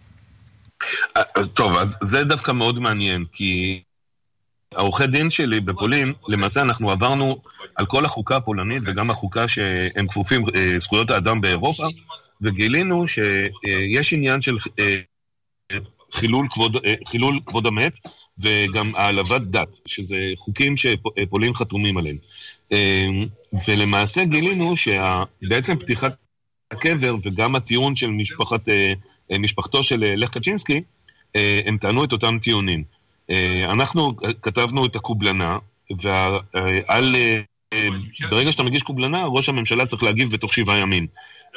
טוב, אז זה דווקא מאוד מעניין, כי העורכי דין שלי בפולין, למעשה אנחנו עברנו על כל החוקה הפולנית וגם החוקה שהם כפופים זכויות האדם באירופה, וגילינו שיש עניין של חילול כבוד, חילול כבוד המת וגם העלבת דת, שזה חוקים שפולין חתומים עליהם. ולמעשה גילינו שבעצם פתיחת הקבר וגם הטיעון של משפחת, משפחתו של לך קצ'ינסקי, הם טענו את אותם טיעונים. אנחנו כתבנו את הקובלנה, ועל ברגע שאתה מגיש קובלנה, ראש הממשלה צריך להגיב בתוך שבעה ימים.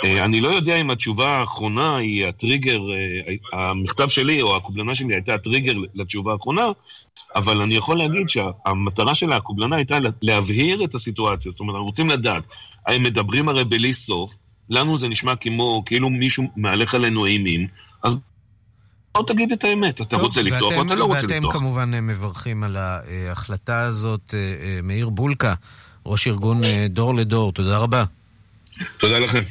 אני לא יודע אם התשובה האחרונה היא הטריגר, המכתב שלי או הקובלנה שלי הייתה הטריגר לתשובה האחרונה, אבל אני יכול להגיד שהמטרה של הקובלנה הייתה להבהיר את הסיטואציה, זאת אומרת, אנחנו רוצים לדעת, הם מדברים הרי בלי סוף, לנו זה נשמע כמו, כאילו מישהו מהלך עלינו אימים, אז או תגיד את האמת, אתה רוצה לפתוח או אתה לא רוצה לפתוח. ואתם כמובן מברכים על ההחלטה הזאת. מאיר בולקה, ראש ארגון דור לדור, תודה רבה. תודה לכם.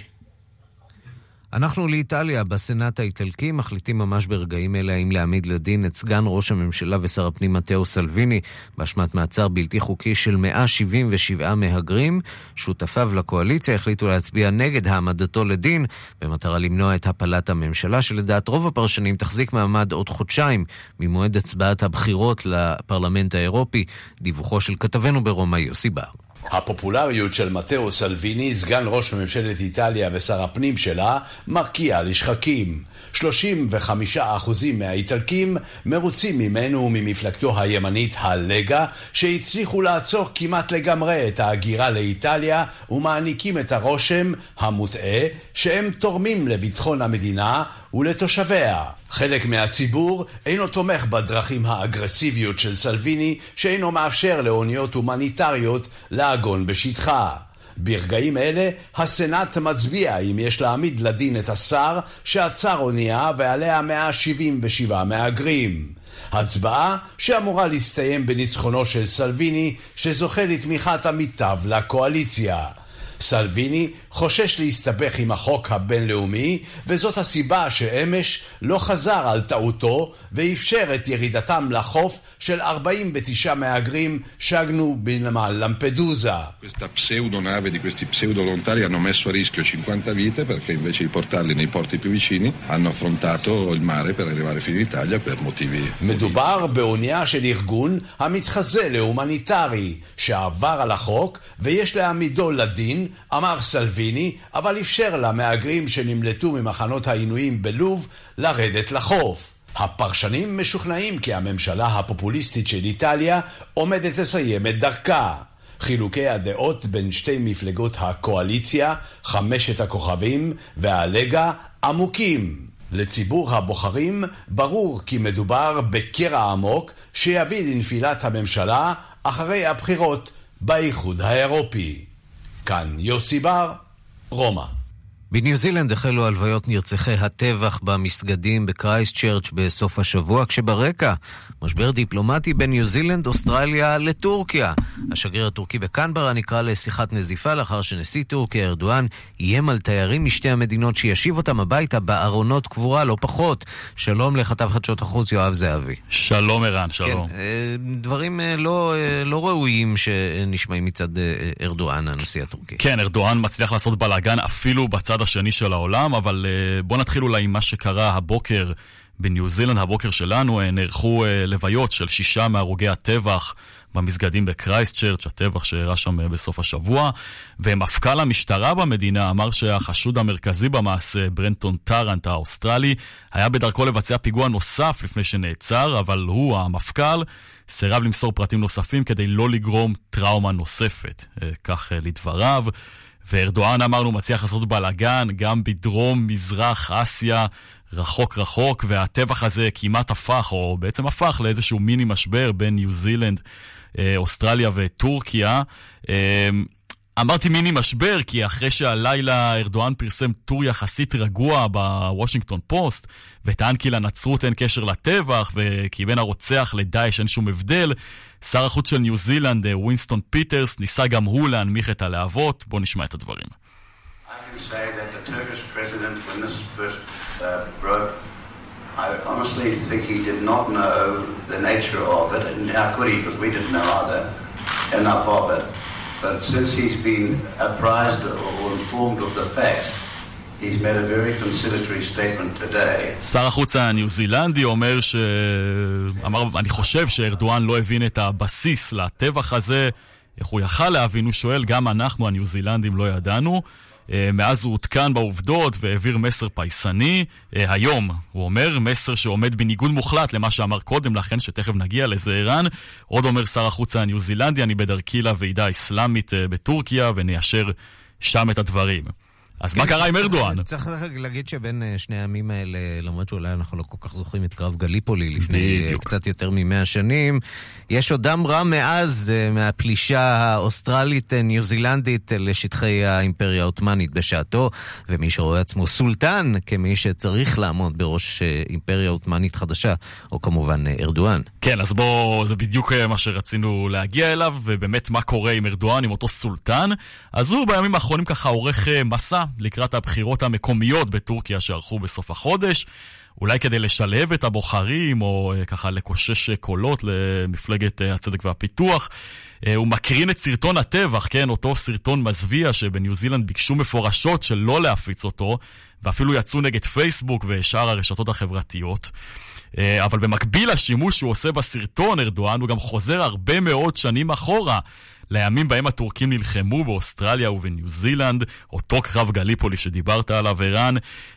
אנחנו לאיטליה, בסנאט האיטלקי, מחליטים ממש ברגעים אלה אם להעמיד לדין את סגן ראש הממשלה ושר הפנים מתאו סלוויני, באשמת מעצר בלתי חוקי של מאה שבעים ושבעה מהגרים. שותפיו לקואליציה החליטו להצביע נגד העמדתו לדין, במטרה למנוע את הפלת הממשלה, שלדעת רוב הפרשנים תחזיק מעמד עוד חודשיים, ממועד הצבעת הבחירות לפרלמנט האירופי. דיווחו של כתבנו ברומא, יוסי בר. הפופולריות של מתאו סלוויני, סגן ראש ממשלת איטליה ושר הפנים שלה, מרקיע לשחקים. שלושים וחמישה אחוז מהאיטלקים מרוצים ממנו וממפלגתו הימנית הלגה, שהצליחו לעצור כמעט לגמרי את ההגירה לאיטליה, ומעניקים את הרושם המוטעה שהם תורמים לביטחון המדינה ולתושביה. חלק מהציבור אינו תומך בדרכים האגרסיביות של סלוויני, שאינו מאפשר לאוניות הומניטריות להגון בשטחה. ברגעים אלה הסנאט מצביע אם יש להעמיד לדין את השר שעצר אונייה ועליה מאה שבעים ושבעה מהגרים. הצבעה שאמורה להסתיים בניצחונו של סלוויני, שזוכה לתמיכת עמיתיו לקואליציה. סלוויני חושש להסתבך עם החוק הבינלאומי, וזאת הסיבה שאמש לא חזר על טעותו ואפשר את ירידתם לחוף של ארבעים ותשעה מהגרים שעגנו בנמל למפדוזה. Questa pseudonave di questi pseudolontari hanno messo a rischio cinquanta vite perché invece di portarli nei porti più vicini hanno affrontato il mare per arrivare fino in Italia per motivi. מדובר באונייה של ארגון המתחזה להומניטרי שעבר על החוק ויש להעמידו לדין, אמר סלוויני, אבל אפשר למהגרים שנמלטו ממחנות העינויים בלוב לרדת לחוף. הפרשנים משוכנעים כי הממשלה הפופוליסטית של איטליה עומדת לסיים את דרכה. חילוקי הדעות בין שתי מפלגות הקואליציה, חמשת הכוכבים והלגה, עמוקים. לציבור הבוחרים ברור כי מדובר בקרע עמוק שיביא לנפילת הממשלה אחרי הבחירות באיחוד האירופי. כאן יוסי בר, רומא. בניו זילנד החלו הלוויות נרצחי הטבח במסגדים בקרייסט צ'רץ' בסוף השבוע, כשברקע משבר דיפלומטי בין ניו זילנד, אוסטרליה לטורקיה. השגריר הטורקי בקנברה נקרא לשיחת נזיפה לאחר שנשיא טורקיה ארדואן איים על תיירים משתי המדינות שישיב אותם הביתה בארונות קבורה, לא פחות. שלום לכתב חדשות החוץ יואב זהבי. שלום ערן, שלום. כן, דברים לא, לא ראויים שנשמעים מצד ארדואן, הנשיא הטורקי. כן, ארדואן מצליח לעשות בלאגן אפילו בצד השני של העולם, אבל בוא נתחיל אולי עם מה שקרה הבוקר בניו זילנד. הבוקר שלנו נערכו לוויות של שישה מהרוגי הטבח במסגדים בקרייסט צ'רץ', הטבח שהראה שם בסוף השבוע, ומפכ"ל המשטרה במדינה אמר שהחשוד המרכזי במעשה, ברנטון טרנט האוסטרלי, היה בדרכו לבצע פיגוע נוסף לפני שנעצר, אבל הוא, המפכ"ל, סירב למסור פרטים נוספים כדי לא לגרום טראומה נוספת. כך לדבריו. וארדואן, אמרנו, מצליח לעשות בלאגן גם בדרום, מזרח, אסיה, רחוק רחוק, והטבח הזה כמעט הפך, או בעצם הפך לאיזשהו מיני משבר בין ניו זילנד, אוסטרליה וטורקיה. אמרתי מיני משבר, כי אחרי שהלילה ארדואן פרסם טור יחסית רגוע בוושינגטון פוסט, וטען כי לנצרות אין קשר לטבח, וכי בין הרוצח לדייש אין שום הבדל, שר החוץ של ניו זילנד, ווינסטון פיטרס, ניסה גם הוא להנמיך את הלהבות. בואו נשמע את הדברים. I can say that the Turkish president, when this first uh, broke, I honestly think he did not know the nature of it, and how could he, because we didn't know either enough of it. But since he's been apprised or informed of the facts, he's made a very conciliatory statement today. שר החוץ הניו זילנדי אומר ש... אמר, אני חושב שארדואן לא הבין את הבסיס לטבח הזה, איך הוא יכל להבין, הוא שואל, גם אנחנו הניו זילנדים לא ידענו. מאז הוא הותקן בעובדות והעביר מסר פייסני. היום הוא אומר מסר שעומד בניגוד מוחלט למה שאמר קודם לכן, שתכף נגיע לזה איראן. עוד אומר שר החוץ הניו זילנדי, אני בדרכי לוועידה האסלאמית בטורקיה וניישר שם את הדברים. אז מה קרה עם ארדואן? צריך להגיד שבין שני העמים האלה, למרות שאולי אנחנו לא כל כך זוכרים את קרב גליפולי לפני קצת יותר ממאה שנים, יש עוד דם רע מאז מהפלישה האוסטרלית-ניו זילנדית לשטחי האימפריה העות'מאנית בשעתו, ומי שרואה עצמו סולטן כמי שצריך לעמוד בראש אימפריה עות'מאנית חדשה, או כמובן ארדואן. כן, אז בוא, זה בדיוק מה שרצינו להגיע אליו, ובאמת מה קורה עם ארדואן, עם אותו סולטן. אז הוא בימים האחרונים ככה עורך מסע לקראת הבחירות המקומיות בטורקיה שערכו בסוף החודש, אולי כדי לשלב את הבוחרים או ככה לקושש קולות למפלגת הצדק והפיתוח. הוא מקרין את סרטון הטבח, כן, אותו סרטון מזוויע שבניו זילנד ביקשו מפורשות שלא להפיץ אותו, ואפילו יצאו נגד פייסבוק ושאר הרשתות החברתיות. אבל במקביל השימוש שהוא עושה בסרטון, ארדואן, הוא גם חוזר הרבה מאוד שנים אחורה, לימים בהם הטורקים נלחמו באוסטרליה ובניו זילנד, אותו קרב גליפולי שדיברת עליו, איראן.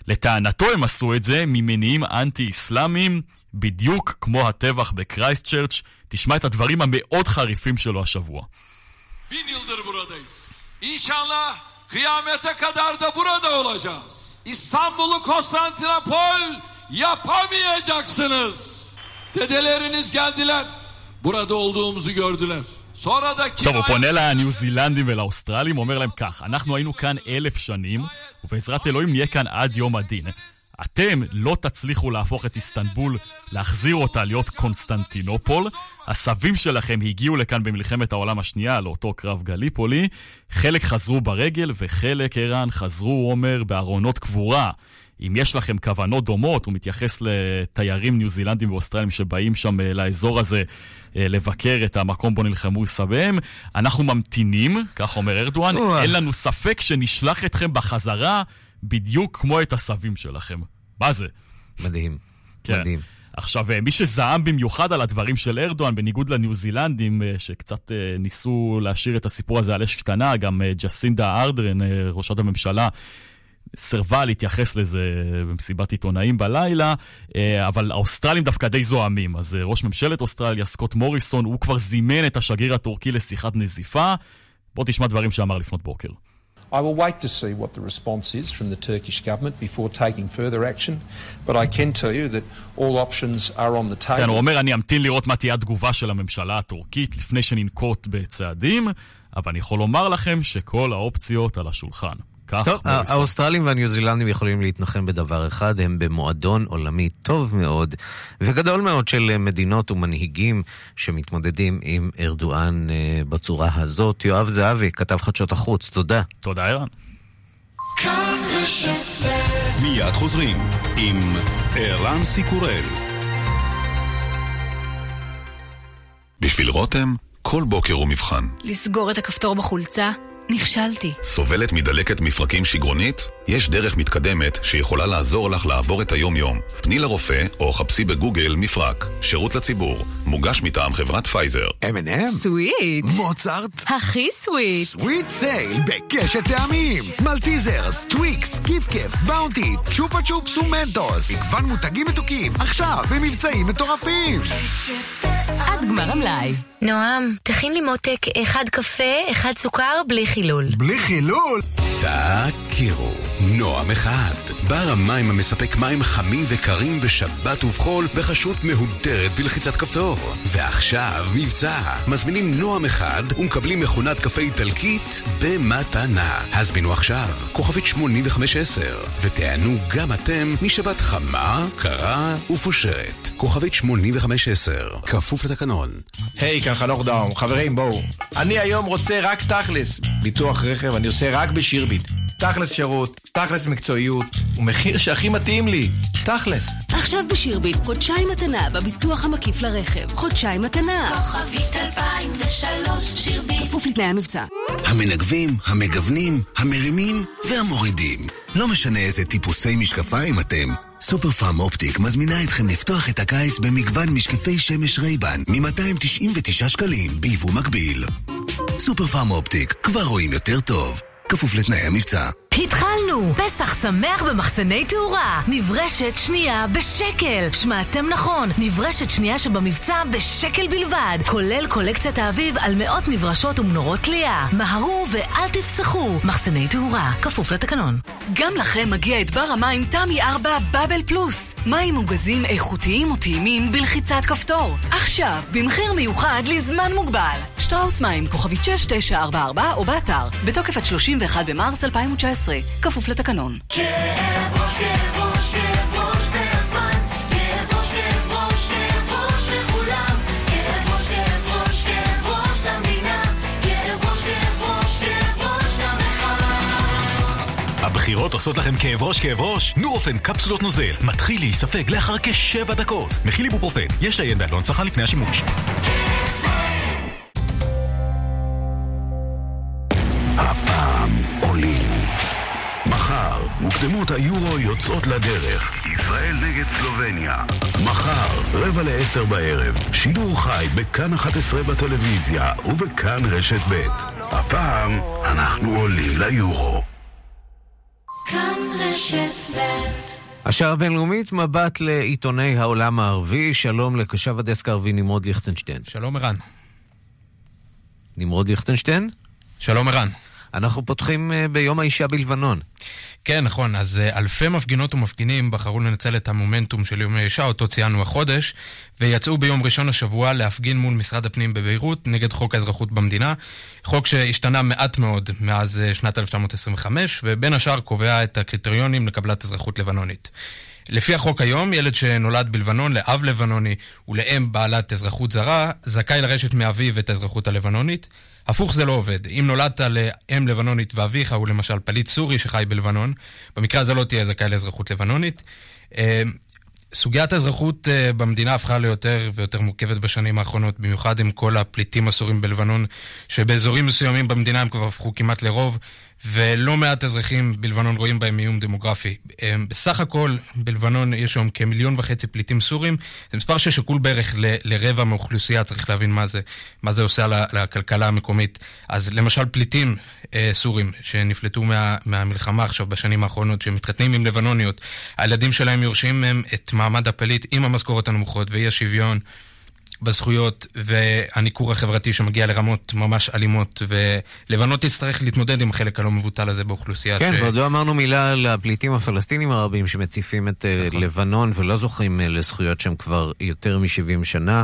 לטענתו הם עשו את זה ממניעים אנטי-אסלאמיים, בדיוק כמו הטבח בקרייסט צ'רץ'. תשמע את הדברים המאוד חריפים שלו השבוע. bin yıldır buradayız. İnşallah kıyamete kadar da burada olacağız. İstanbul'u Konstantinopol yapamayacaksınız. Dedeleriniz geldiler. Burada olduğumuzu gördüler. טוב, הוא פונה לניו זילנדים ולאוסטרלים, אומר להם כך, אנחנו היינו כאן אלף שנים, ובעזרת אלוהים נהיה כאן עד יום הדין. אתם לא תצליחו להפוך את איסטנבול, להחזיר אותה להיות קונסטנטינופול. הסבים שלכם הגיעו לכאן במלחמת העולם השנייה, לאותו קרב גליפולי. חלק חזרו ברגל וחלק, איראן, חזרו, אומר, בארונות קבורה. אם יש לכם כוונות דומות, הוא מתייחס לתיירים ניו זילנדים ואוסטרלים שבאים שם לאזור הזה לבקר את המקום בו נלחמו סביהם, אנחנו ממתינים, כך אומר ארדואן, אין לנו ספק שנשלח אתכם בחזרה בדיוק כמו את הסבים שלכם. מה זה? מדהים. כן. מדהים. עכשיו, מי שזעם במיוחד על הדברים של ארדואן, בניגוד לניו זילנדים, שקצת ניסו להשאיר את הסיפור הזה על אש קטנה, גם ג'סינדה ארדרן, ראשת הממשלה, סרבה להתייחס לזה במסיבת עיתונאים בלילה, אבל האוסטרלים דווקא די זוהמים. אז ראש ממשלת אוסטרליה, סקוט מוריסון, הוא כבר זימן את השגריר הטורקי לשיחת נזיפה. בוא תשמע דברים שאמר לפנות בוקר. I will wait to see what the response is from the Turkish government before taking further action, but I can tell you that all options are on the table. כן, הוא אומר, אני אמתין לראות מה תהיה התגובה של הממשלה הטורקית לפני שננקוט בצעדים, אבל אני יכול לומר לכם שכל האופציות על השולחן. טוב, האוסטרלים והניו זילנדים יכולים להתנחם בדבר אחד, הם במועדון עולמי טוב מאוד וגדול מאוד של מדינות ומנהיגים שמתמודדים עם ארדואן בצורה הזאת. יואב זהבי, כתב חדשות החוץ, תודה. תודה, אירן. מיד חוזרים עם ערן סיקורל. בשביל רותם, כל בוקר הוא מבחן. לסגור את הכפתור בחולצה? נכשלתי. סובלת מדלקת מפרקים שגרונית? יש דרך מתקדמת שיכולה לעזור לך לעבור את היום-יום. פני לרופא או חפשי בגוגל מפרק. שירות לציבור. מוגש מטעם חברת פייזר. אם אנד אם? סוויט. מוצרט. הכי סוויט. סוויט סייל בקשת טעמים. מלטיזרס, טוויקס, כיף כיף, באונטי, צ'ופה צ'ופס ומנטוס. מגוון מותגים מתוקים. עכשיו במבצעים מטורפים. עד גמר המלאי. נועם, תכין לי מותק אחד קפה, אחד סוכר, בלי חילול. בלי חילול? תכירו, נועם אחד. בר המים המספק מים חמים וקרים בשבת ובחול בחשות מהודרת בלחיצת כפתור. ועכשיו מבצע. מזמינים נועם אחד ומקבלים מכונת קפה איטלקית במתנה. הזמינו עכשיו, כוכבית שמונים וחמש עשר, ותענו גם אתם משבת חמה, קרה ופושרת. כוכבית שמונים וחמש עשר, כפוף לתקנון. היי, כאן חנוך דאום. חברים, בואו. אני היום רוצה רק תכלס. ביטוח רכב אני עושה רק בשירביט. תכלס שירות, תכלס מקצועיות, ומחיר שהכי מתאים לי. תכלס. עכשיו בשירביט, חודשיים מתנה בביטוח המקיף לרכב. חודשיים מתנה. כוכבית אלפיים ושלוש שירביט. כפוף לתנאי המבצע. המנגבים, המגוונים, המרימים והמורידים. לא משנה איזה טיפוסי משקפיים אתם. סופר פארם אופטיק מזמינה אתכם לפתוח את הקיץ במגוון משקפי שמש רייבן מ-מאתיים תשעים ותשע שקלים ביבוא מקביל. סופר פארם אופטיק, כבר רואים יותר טוב. כפוף לתנאי המבצע. התחלנו! פסח שמח במחסני תאורה. נברשת שנייה בשקל. שמעתם נכון, נברשת שנייה שבמבצע בשקל בלבד. כולל קולקציית האביב על מאות נברשות ומנורות תליה. מהרו ואל תפסחו. מחסני תאורה. כפוף לתקנון. גם לכם מגיע את בר המים תמי ארבע בבל פלוס. מים מוגזים איכותיים וטעימים בלחיצת כפתור. עכשיו, במחיר מיוחד לזמן מוגבל. שטראוס מים, כוכבית שש תשע ארבע ארבע או באתר. בתוקף עד שלושים ואחד במרץ אלפיים ותשע עשרה. כפוף לתקנון. הבחירות עושות לכם כאב ראש, כאב ראש? נורופן קפסולות נוזל. מתחיל להיספג לאחר כשבע דקות. מכיל איבופרופן. יש לעיין בעלון צרכן לפני השימוש. מוקדמות היורו יוצאות לדרך. ישראל נגד סלובניה. מחר, רבע לעשר בערב. שידור חי בכאן אחת עשרה בטלוויזיה ובכאן רשת ב'. הפעם אנחנו עולים ליורו. כאן רשת ב'. השעה הבינלאומית, מבט לעיתוני העולם הערבי. שלום לקשב הדסק הערבי נמרוד ליכטנשטיין. שלום ערן. נמרוד ליכטנשטיין? שלום ערן. אנחנו פותחים ביום האישה בלבנון. כן, נכון. אז אלפי מפגינות ומפגינים בחרו לנצל את המומנטום של יום האישה, אותו ציינו החודש, ויצאו ביום ראשון השבוע להפגין מול משרד הפנים בביירות נגד חוק האזרחות במדינה, חוק שהשתנה מעט מאוד מאז שנת אלף תשע מאות עשרים וחמש, ובין השאר קובע את הקריטריונים לקבלת אזרחות לבנונית. לפי החוק היום, ילד שנולד בלבנון לאב לבנוני ולאם בעלת אזרחות זרה, זכאי לרשת מאביו את האזרחות הלבנונית. הפוך זה לא עובד. אם נולדת לאם לבנונית ואביך הוא למשל פליט סורי שחי בלבנון, במקרה הזה לא תהיה זכאי לאזרחות לבנונית. סוגיית האזרחות במדינה הפכה ליותר ויותר מורכבת בשנים האחרונות, במיוחד עם כל הפליטים הסורים בלבנון, שבאזורים מסוימים במדינה הם כבר הפכו כמעט לרוב, ולא מעט אזרחים בלבנון רואים בהם איום דמוגרפי. בסך הכל בלבנון יש שם כמיליון וחצי פליטים סורים, זה מספר ששקול בערך ל- לרבע מאוכלוסייה, צריך להבין מה זה, מה זה עושה לכלכלה המקומית. אז למשל פליטים אה, סורים שנפלטו מה, מהמלחמה עכשיו בשנים האחרונות, שמתחתנים עם לבנוניות, הילדים שלהם יורשים מהם את מעמד הפליט עם המשכורות הנמוכות ואי השוויון בזכויות והניקור החברתי שמגיע לרמות ממש אלימות, ולבנות יצטרך להתמודד עם החלק הלא מבוטל הזה באוכלוסייה. כן, ש... ועוד לא אמרנו מילה על הפליטים הפלסטינים הרבים שמציפים את נכון. לבנון ולא זוכים לזכויות שהם כבר יותר מ-שבעים שנה.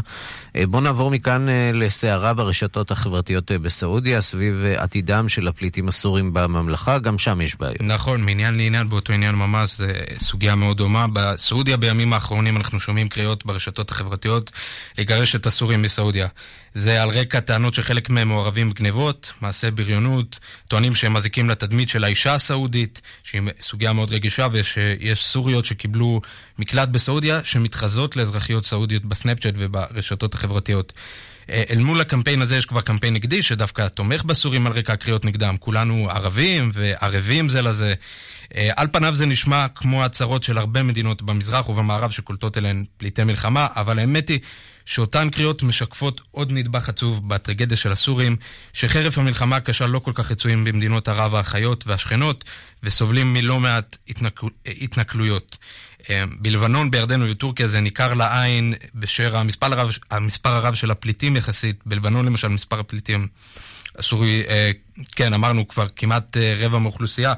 בוא נעבור מכאן לסערה ברשתות החברתיות בסעודיה, סביב עתידם של הפליטים הסורים בממלכה, גם שם יש בעיות. נכון, מעניין לעניין, באותו עניין ממש, זה סוגיה מאוד דומה. בסעודיה בימים האחרונים אנחנו שומעים קריאות ברשתות החברתיות לגר את הסורים מסעודיה. זה על רקע טענות שחלק מהם מעורבים בגנבות, מעשה בריונות, טוענים שהם מזיקים לתדמית של האישה הסעודית, שהיא סוגיה מאוד רגישה, ושיש סוריות שקיבלו מקלט בסעודיה, שמתחזות לאזרחיות סעודיות בסנאפצ'אט וברשתות החברתיות. אל מול הקמפיין הזה יש כבר קמפיין נגדי, שדווקא תומך בסורים על רקע הקריאות נגדם. כולנו ערבים וערבים זה לזה. על פניו זה נשמע כמו הצהרות של הרבה מדינות במזרח ובמערב שקולטות אליהן פליטי מלחמה, אבל האמת היא שאותן קריאות משקפות עוד נדבך עצוב בטרגדיה של הסורים, שחרף המלחמה הקשה לא כל כך יצויים במדינות ערב האחיות והשכנות, וסובלים מלא מעט התנקל... התנכלויות. בלבנון, בירדן ובטורקיה זה ניכר לעין בשער המספר הרב, המספר הרב של הפליטים יחסית. בלבנון למשל מספר הפליטים הסורי, כן, אמרנו כבר כמעט רבע מאוכלוסייה.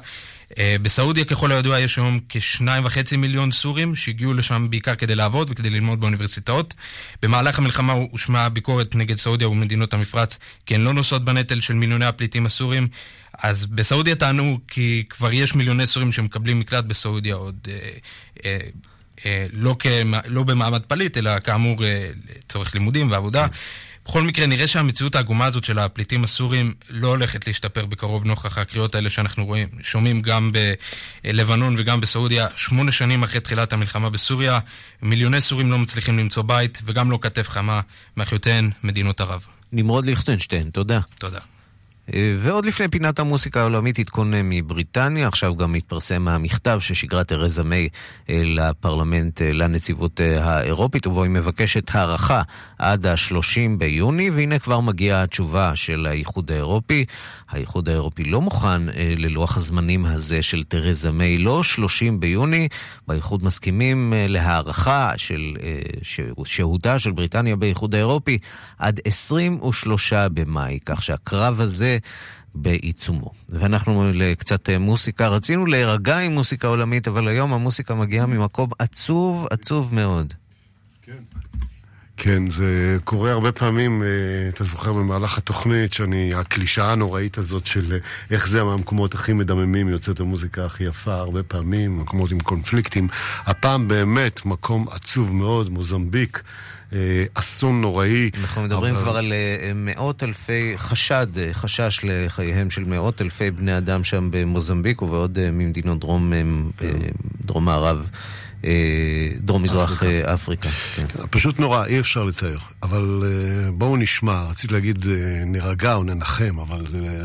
בסעודיה ככל הידוע יש היום כשניים וחצי מיליון סורים שהגיעו לשם בעיקר כדי לעבוד וכדי ללמוד באוניברסיטאות. במהלך המלחמה הושמעה ביקורת נגד סעודיה ומדינות המפרץ כי הן לא נושאות בנטל של מיליוני הפליטים הסורים. אז בסעודיה טענו כי כבר יש מיליוני סורים שמקבלים מקלט בסעודיה עוד אה, אה, אה, לא, כמה, לא במעמד פליט אלא כאמור אה, צורך לימודים ועבודה. בכל מקרה נראה שהמציאות העגומה הזאת של הפליטים הסורים לא הולכת להשתפר בקרוב נוכח הקריאות האלה שאנחנו רואים, שומעים גם בלבנון וגם בסעודיה. שמונה שנים אחרי תחילת המלחמה בסוריה, מיליוני סורים לא מצליחים למצוא בית וגם לא כתף חמה מאחיותיהן מדינות ערב. נמרוד ליכטנשטיין, תודה. תודה. ועוד לפני פינת המוסיקה העולמית התכון מבריטניה, עכשיו גם מתפרסם המכתב ששגרה תרזה מיי לפרלמנט, לנציבות האירופית, ובו היא מבקשת הערכה עד ה-שלושים ביוני, והנה כבר מגיעה התשובה של האיחוד האירופי. האיחוד האירופי לא מוכן ללוח הזמנים הזה של תרזה מיי, לא שלושים ביוני, באיחוד מסכימים להערכה של שהותה של בריטניה באיחוד האירופי עד עשרים ושלושה במאי, כך שהקרב הזה בעיצומו. ואנחנו לקצת מוסיקה, רצינו להירגע עם מוסיקה עולמית, אבל היום המוסיקה מגיעה ממקום עצוב, עצוב מאוד. כן. כן, זה קורה הרבה פעמים, אתה זוכר במהלך התוכנית, שאני, הקלישאה הנוראית הזאת של איך זה המקומות הכי מדממים יוצאת המוזיקה הכי יפה, הרבה פעמים, מקומות עם קונפליקטים. הפעם באמת מקום עצוב מאוד, מוזמביק, אסון נוראי. אנחנו מדברים אבל... כבר על מאות אלפי חשד, חשש לחייהם של מאות אלפי בני אדם שם במוזמביק ובעוד ממדינות דרום, דרום מערב, דרום מזרח אפריקה. פשוט נורא, אי אפשר לתאר. אבל בואו נשמע, רציתי להגיד נרגע או ננחם, אבל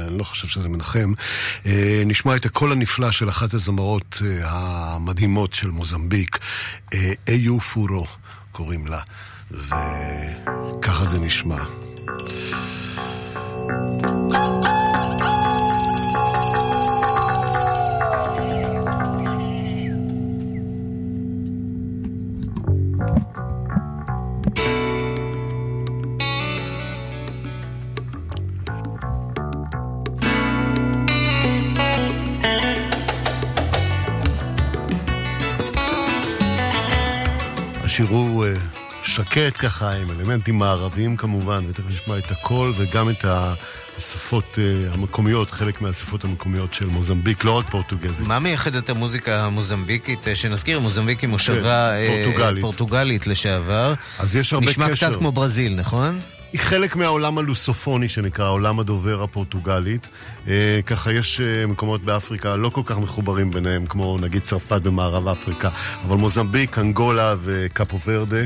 אני לא חושב שזה מנחם. נשמע את הקול הנפלא של אחת הזמרות המדהימות של מוזמביק, איו פורו קוראים לה, וככה זה נשמע. השיר הוא שקט ככה, עם אלמנטים מערביים כמובן, ותכף נשמע את הכל וגם את השפות המקומיות, חלק מהשפות המקומיות של מוזמביק, לא רק פורטוגזית. מה מייחד את המוזיקה המוזמביקית? שנזכיר, מוזמביק היא מושבה פורטוגלית. פורטוגלית לשעבר. אז יש הרבה קשר. נשמע קצת כמו ברזיל, נכון? היא חלק מהעולם הלוסופוני שנקרא, העולם הדובר הפורטוגלית. ככה יש מקומות באפריקה לא כל כך מחוברים ביניהם, כמו נגיד צרפת במערב אפריקה, אבל מוזמביק, אנגולה וקאפו ורדה,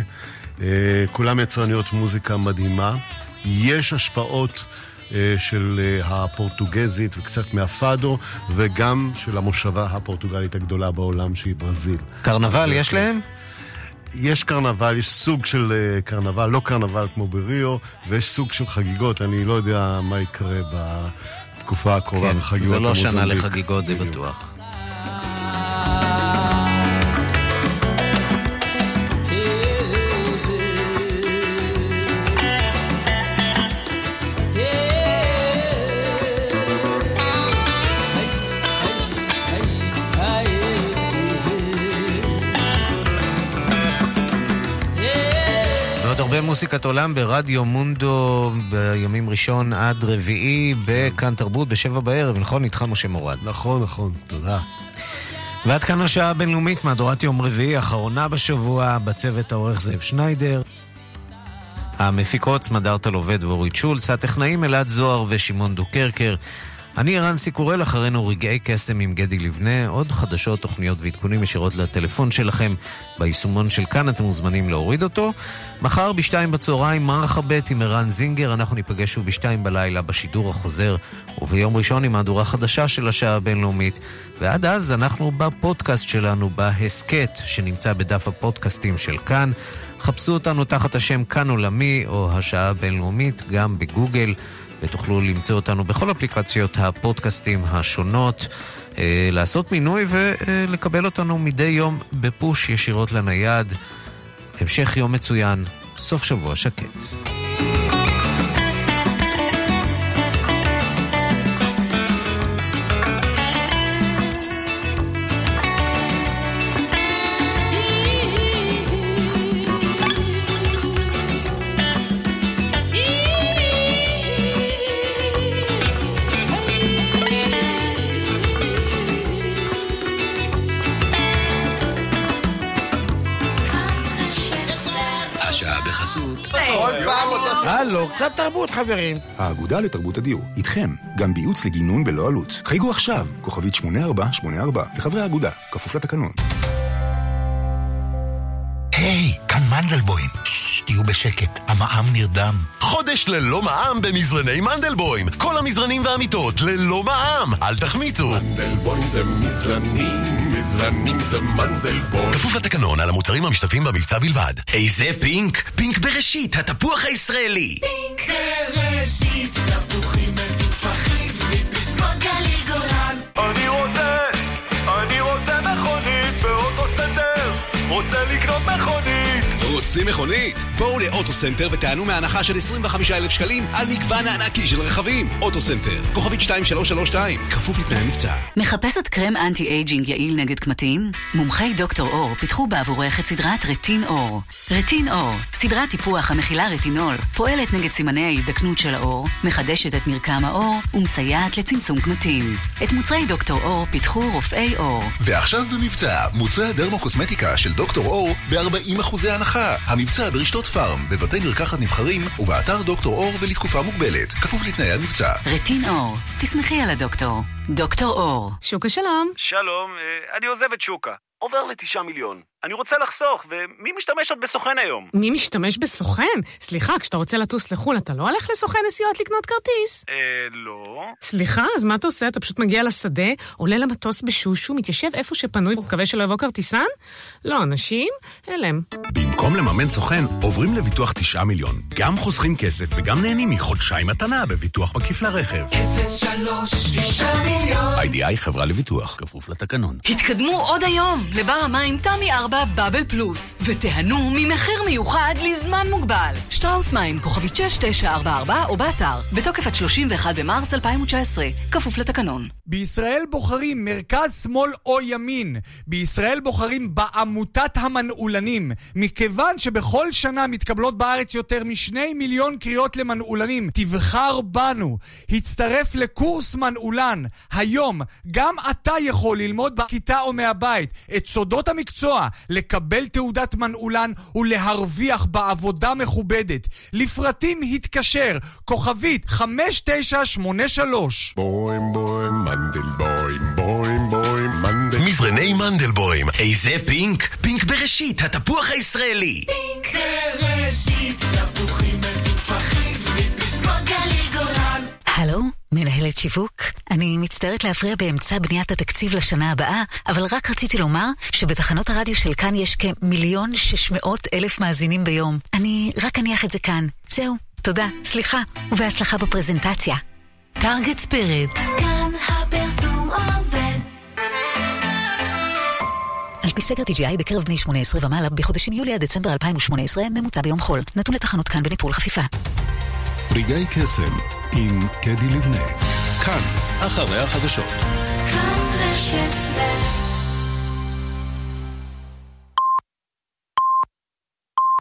כולם יצרניות מוזיקה מדהימה. יש השפעות של הפורטוגזית וקצת מהפאדו, וגם של המושבה הפורטוגלית הגדולה בעולם שהיא ברזיל. קרנבל יש להם? יש קרנבל, יש סוג של קרנבל, לא קרנבל כמו בריו, ויש סוג של חגיגות, אני לא יודע מה יקרה בתקופה הקרובה בחגיגות. זה לא שנה לחגיגות, זה בטוח. מוסיקת עולם ברדיו מונדו בימים ראשון עד רביעי בכאן תרבות בשבע בערב, נכון? איתך משה מורד. נכון, נכון, תודה. ועד כאן השעה הבינלאומית, מהדורת יום רביעי, אחרונה בשבוע, בצוות העורך זאב שניידר. המפיקות סמדרת לובד ואורית שולץ, הטכנאים אלעד זוהר ושמעון דוקרקר. אני ערן סיקורל, אחרינו רגעי קסם עם גדי לבנה, עוד חדשות, תוכניות ועדכונים ישירות לטלפון שלכם ביישומון של כאן, אתם מוזמנים להוריד אותו. מחר בשתיים בצהריים, מרחבת עם ערן זינגר, אנחנו ניפגש שוב בשתיים בלילה בשידור החוזר, וביום ראשון עם מהדורה חדשה של השעה הבינלאומית, ועד אז אנחנו בפודקאסט שלנו, בהסקט שנמצא בדף הפודקאסטים של כאן, חפשו אותנו תחת השם כאן עולמי או השעה הבינלאומית, גם בגוגל, ותוכלו למצוא אותנו בכל אפליקציות הפודקאסטים השונות, לעשות מינוי ולקבל אותנו מדי יום בפוש ישירות לנייד. המשך יום מצוין, סוף שבוע שקט. הלו, קצת תרבות חברים. האגודה לתרבות הדיור, איתכם, גם בייעוץ לגינון בלא עלות. חייגו עכשיו, כוכבית שמונה ארבע שמונה ארבע, לחברי האגודה, כפוף לתקנון. היי, כאן מנדלבוים. ששש, תהיו בשקט, המע"מ נרדם. חודש ללא מע"מ במזרני מנדלבוים. כל המזרנים והמיטות ללא מע"מ. אל תחמיצו. מנדלבוים זה מזרנים, מזרנים זה מנדלבוים. כפוף לתקנון על המוצרים המשתתפים במבצע בלבד. איזה פינק? פינק בראשית, התפוח הישראלי. פינק בראשית, תפוחים ותפוחים, מפסקות גליל גולן. אני רוצה, אני רוצה מכונית באוטו סנטר. רוצה לקנות מכונית. רוצים מכונית? בואו לאוטו סנטר ותענו מההנחה של עשרים וחמישה אלף שקלים על מגוון הענקי של רכבים. אוטו סנטר, כוכבית שתיים שלוש שלוש שתיים, כפוף לתנאי המבצע. מחפשת קרם אנטי-אייג'ינג יעיל נגד קמטים? מומחי דוקטור אור פיתחו בעבורך את סדרת רטין אור. רטין אור, סדרת טיפוח המכילה רטינול, פועלת נגד סימני ההזדקנות של האור, מחדשת את מרקם האור ומסייעת לצמצום קמטים. את מוצרי דוקטור אור פיתחו רופאי אור. ועכשיו במבצע, מוצרי הדרמוקוסמטיקה של דוקטור אור ב-ארבעים אחוז הנחה. המבצע ברשתות פארם, בבתי מרקחת נבחרים ובאתר דוקטור אור ולתקופה מוגבלת, כפוף לתנאי המבצע. רטין אור, תסמכי על הדוקטור. דוקטור אור. שוקה שלום. שלום, אני עוזב את שוקה. עובר לתשעה מיליון. אני רוצה לחסוך, ומי משתמש עוד בסוכן היום? מי משתמש בסוכן? סליחה, כשאתה רוצה לטוס לחול, אתה לא הלך לסוכן נסיעות לקנות כרטיס? אה, לא. סליחה, אז מה אתה עושה? אתה פשוט מגיע לשדה, עולה למטוס בשושו, מתיישב איפה שפנוי, מקווה שלא יבוא כרטיסן? לא, אנשים, אלם. במקום לממן סוכן, עוברים לביטוח תשעה מיליון. גם חוסכים כסף וגם נהנים מחודשיים מתנה בביטוח מקיף לרכב. אפס שלוש תשעה מיליון. איי די איי חברה לביטוח, כפוף לתקנון. התקדמו עוד היום לבר המים, תמי ארבע בבל פלוס, ותיהנו ממחיר מיוחד לזמן מוגבל. שטראוס מים, כוכבית שש תשע ארבע ארבע או באתר, בתוקף עד שלושים ואחד במרץ אלפיים ותשע עשרה, כפוף לתקנון. בישראל בוחרים מרכז שמאל או ימין. בישראל בוחרים בעמותת המנעולנים, מכיוון שבכל שנה מתקבלות בארץ יותר משני מיליון קריאות למנעולנים. תבחר בנו, הצטרף לקורס מנעולן. היום גם אתה יכול ללמוד בכיתה או מהבית את סודות המקצוע, לקבל תעודת מנעולן ולהרוויח בעבודה מכובדת. לפרטים התקשר כוכבית חמש תשע שמונה שלוש. בוים בוים מנדלבוים בוים בוים מנדל מזרני מנדלבוים. איזה פינק? פינק בראשית, התפוח הישראלי. פינק בראשית, תפוחים ותפוחים מפסקות גליגולן. הלו, מנהלת שיווק? אני מצטערת להפריע באמצע בניית התקציב לשנה הבאה, אבל רק רציתי לומר שבתחנות הרדיו של כאן יש כמיליון שש מאות אלף מאזינים ביום. אני רק אניח את זה כאן. זהו, תודה, סליחה, ובהצלחה בפרזנטציה. טארגט ספיריט. כאן הפרסום עובד. על פי סגר טי ג'י איי בקרב בני שמונה עשרה ומעלה בחודשים יולי עד דצמבר אלפיים ושמונה עשרה ממוצע ביום חול. נתון לתחנות כאן בניטרול חפיפה. רגעי קסם עם קדי לבנה. כאן, אחרי החדשות. כאן רשת ב...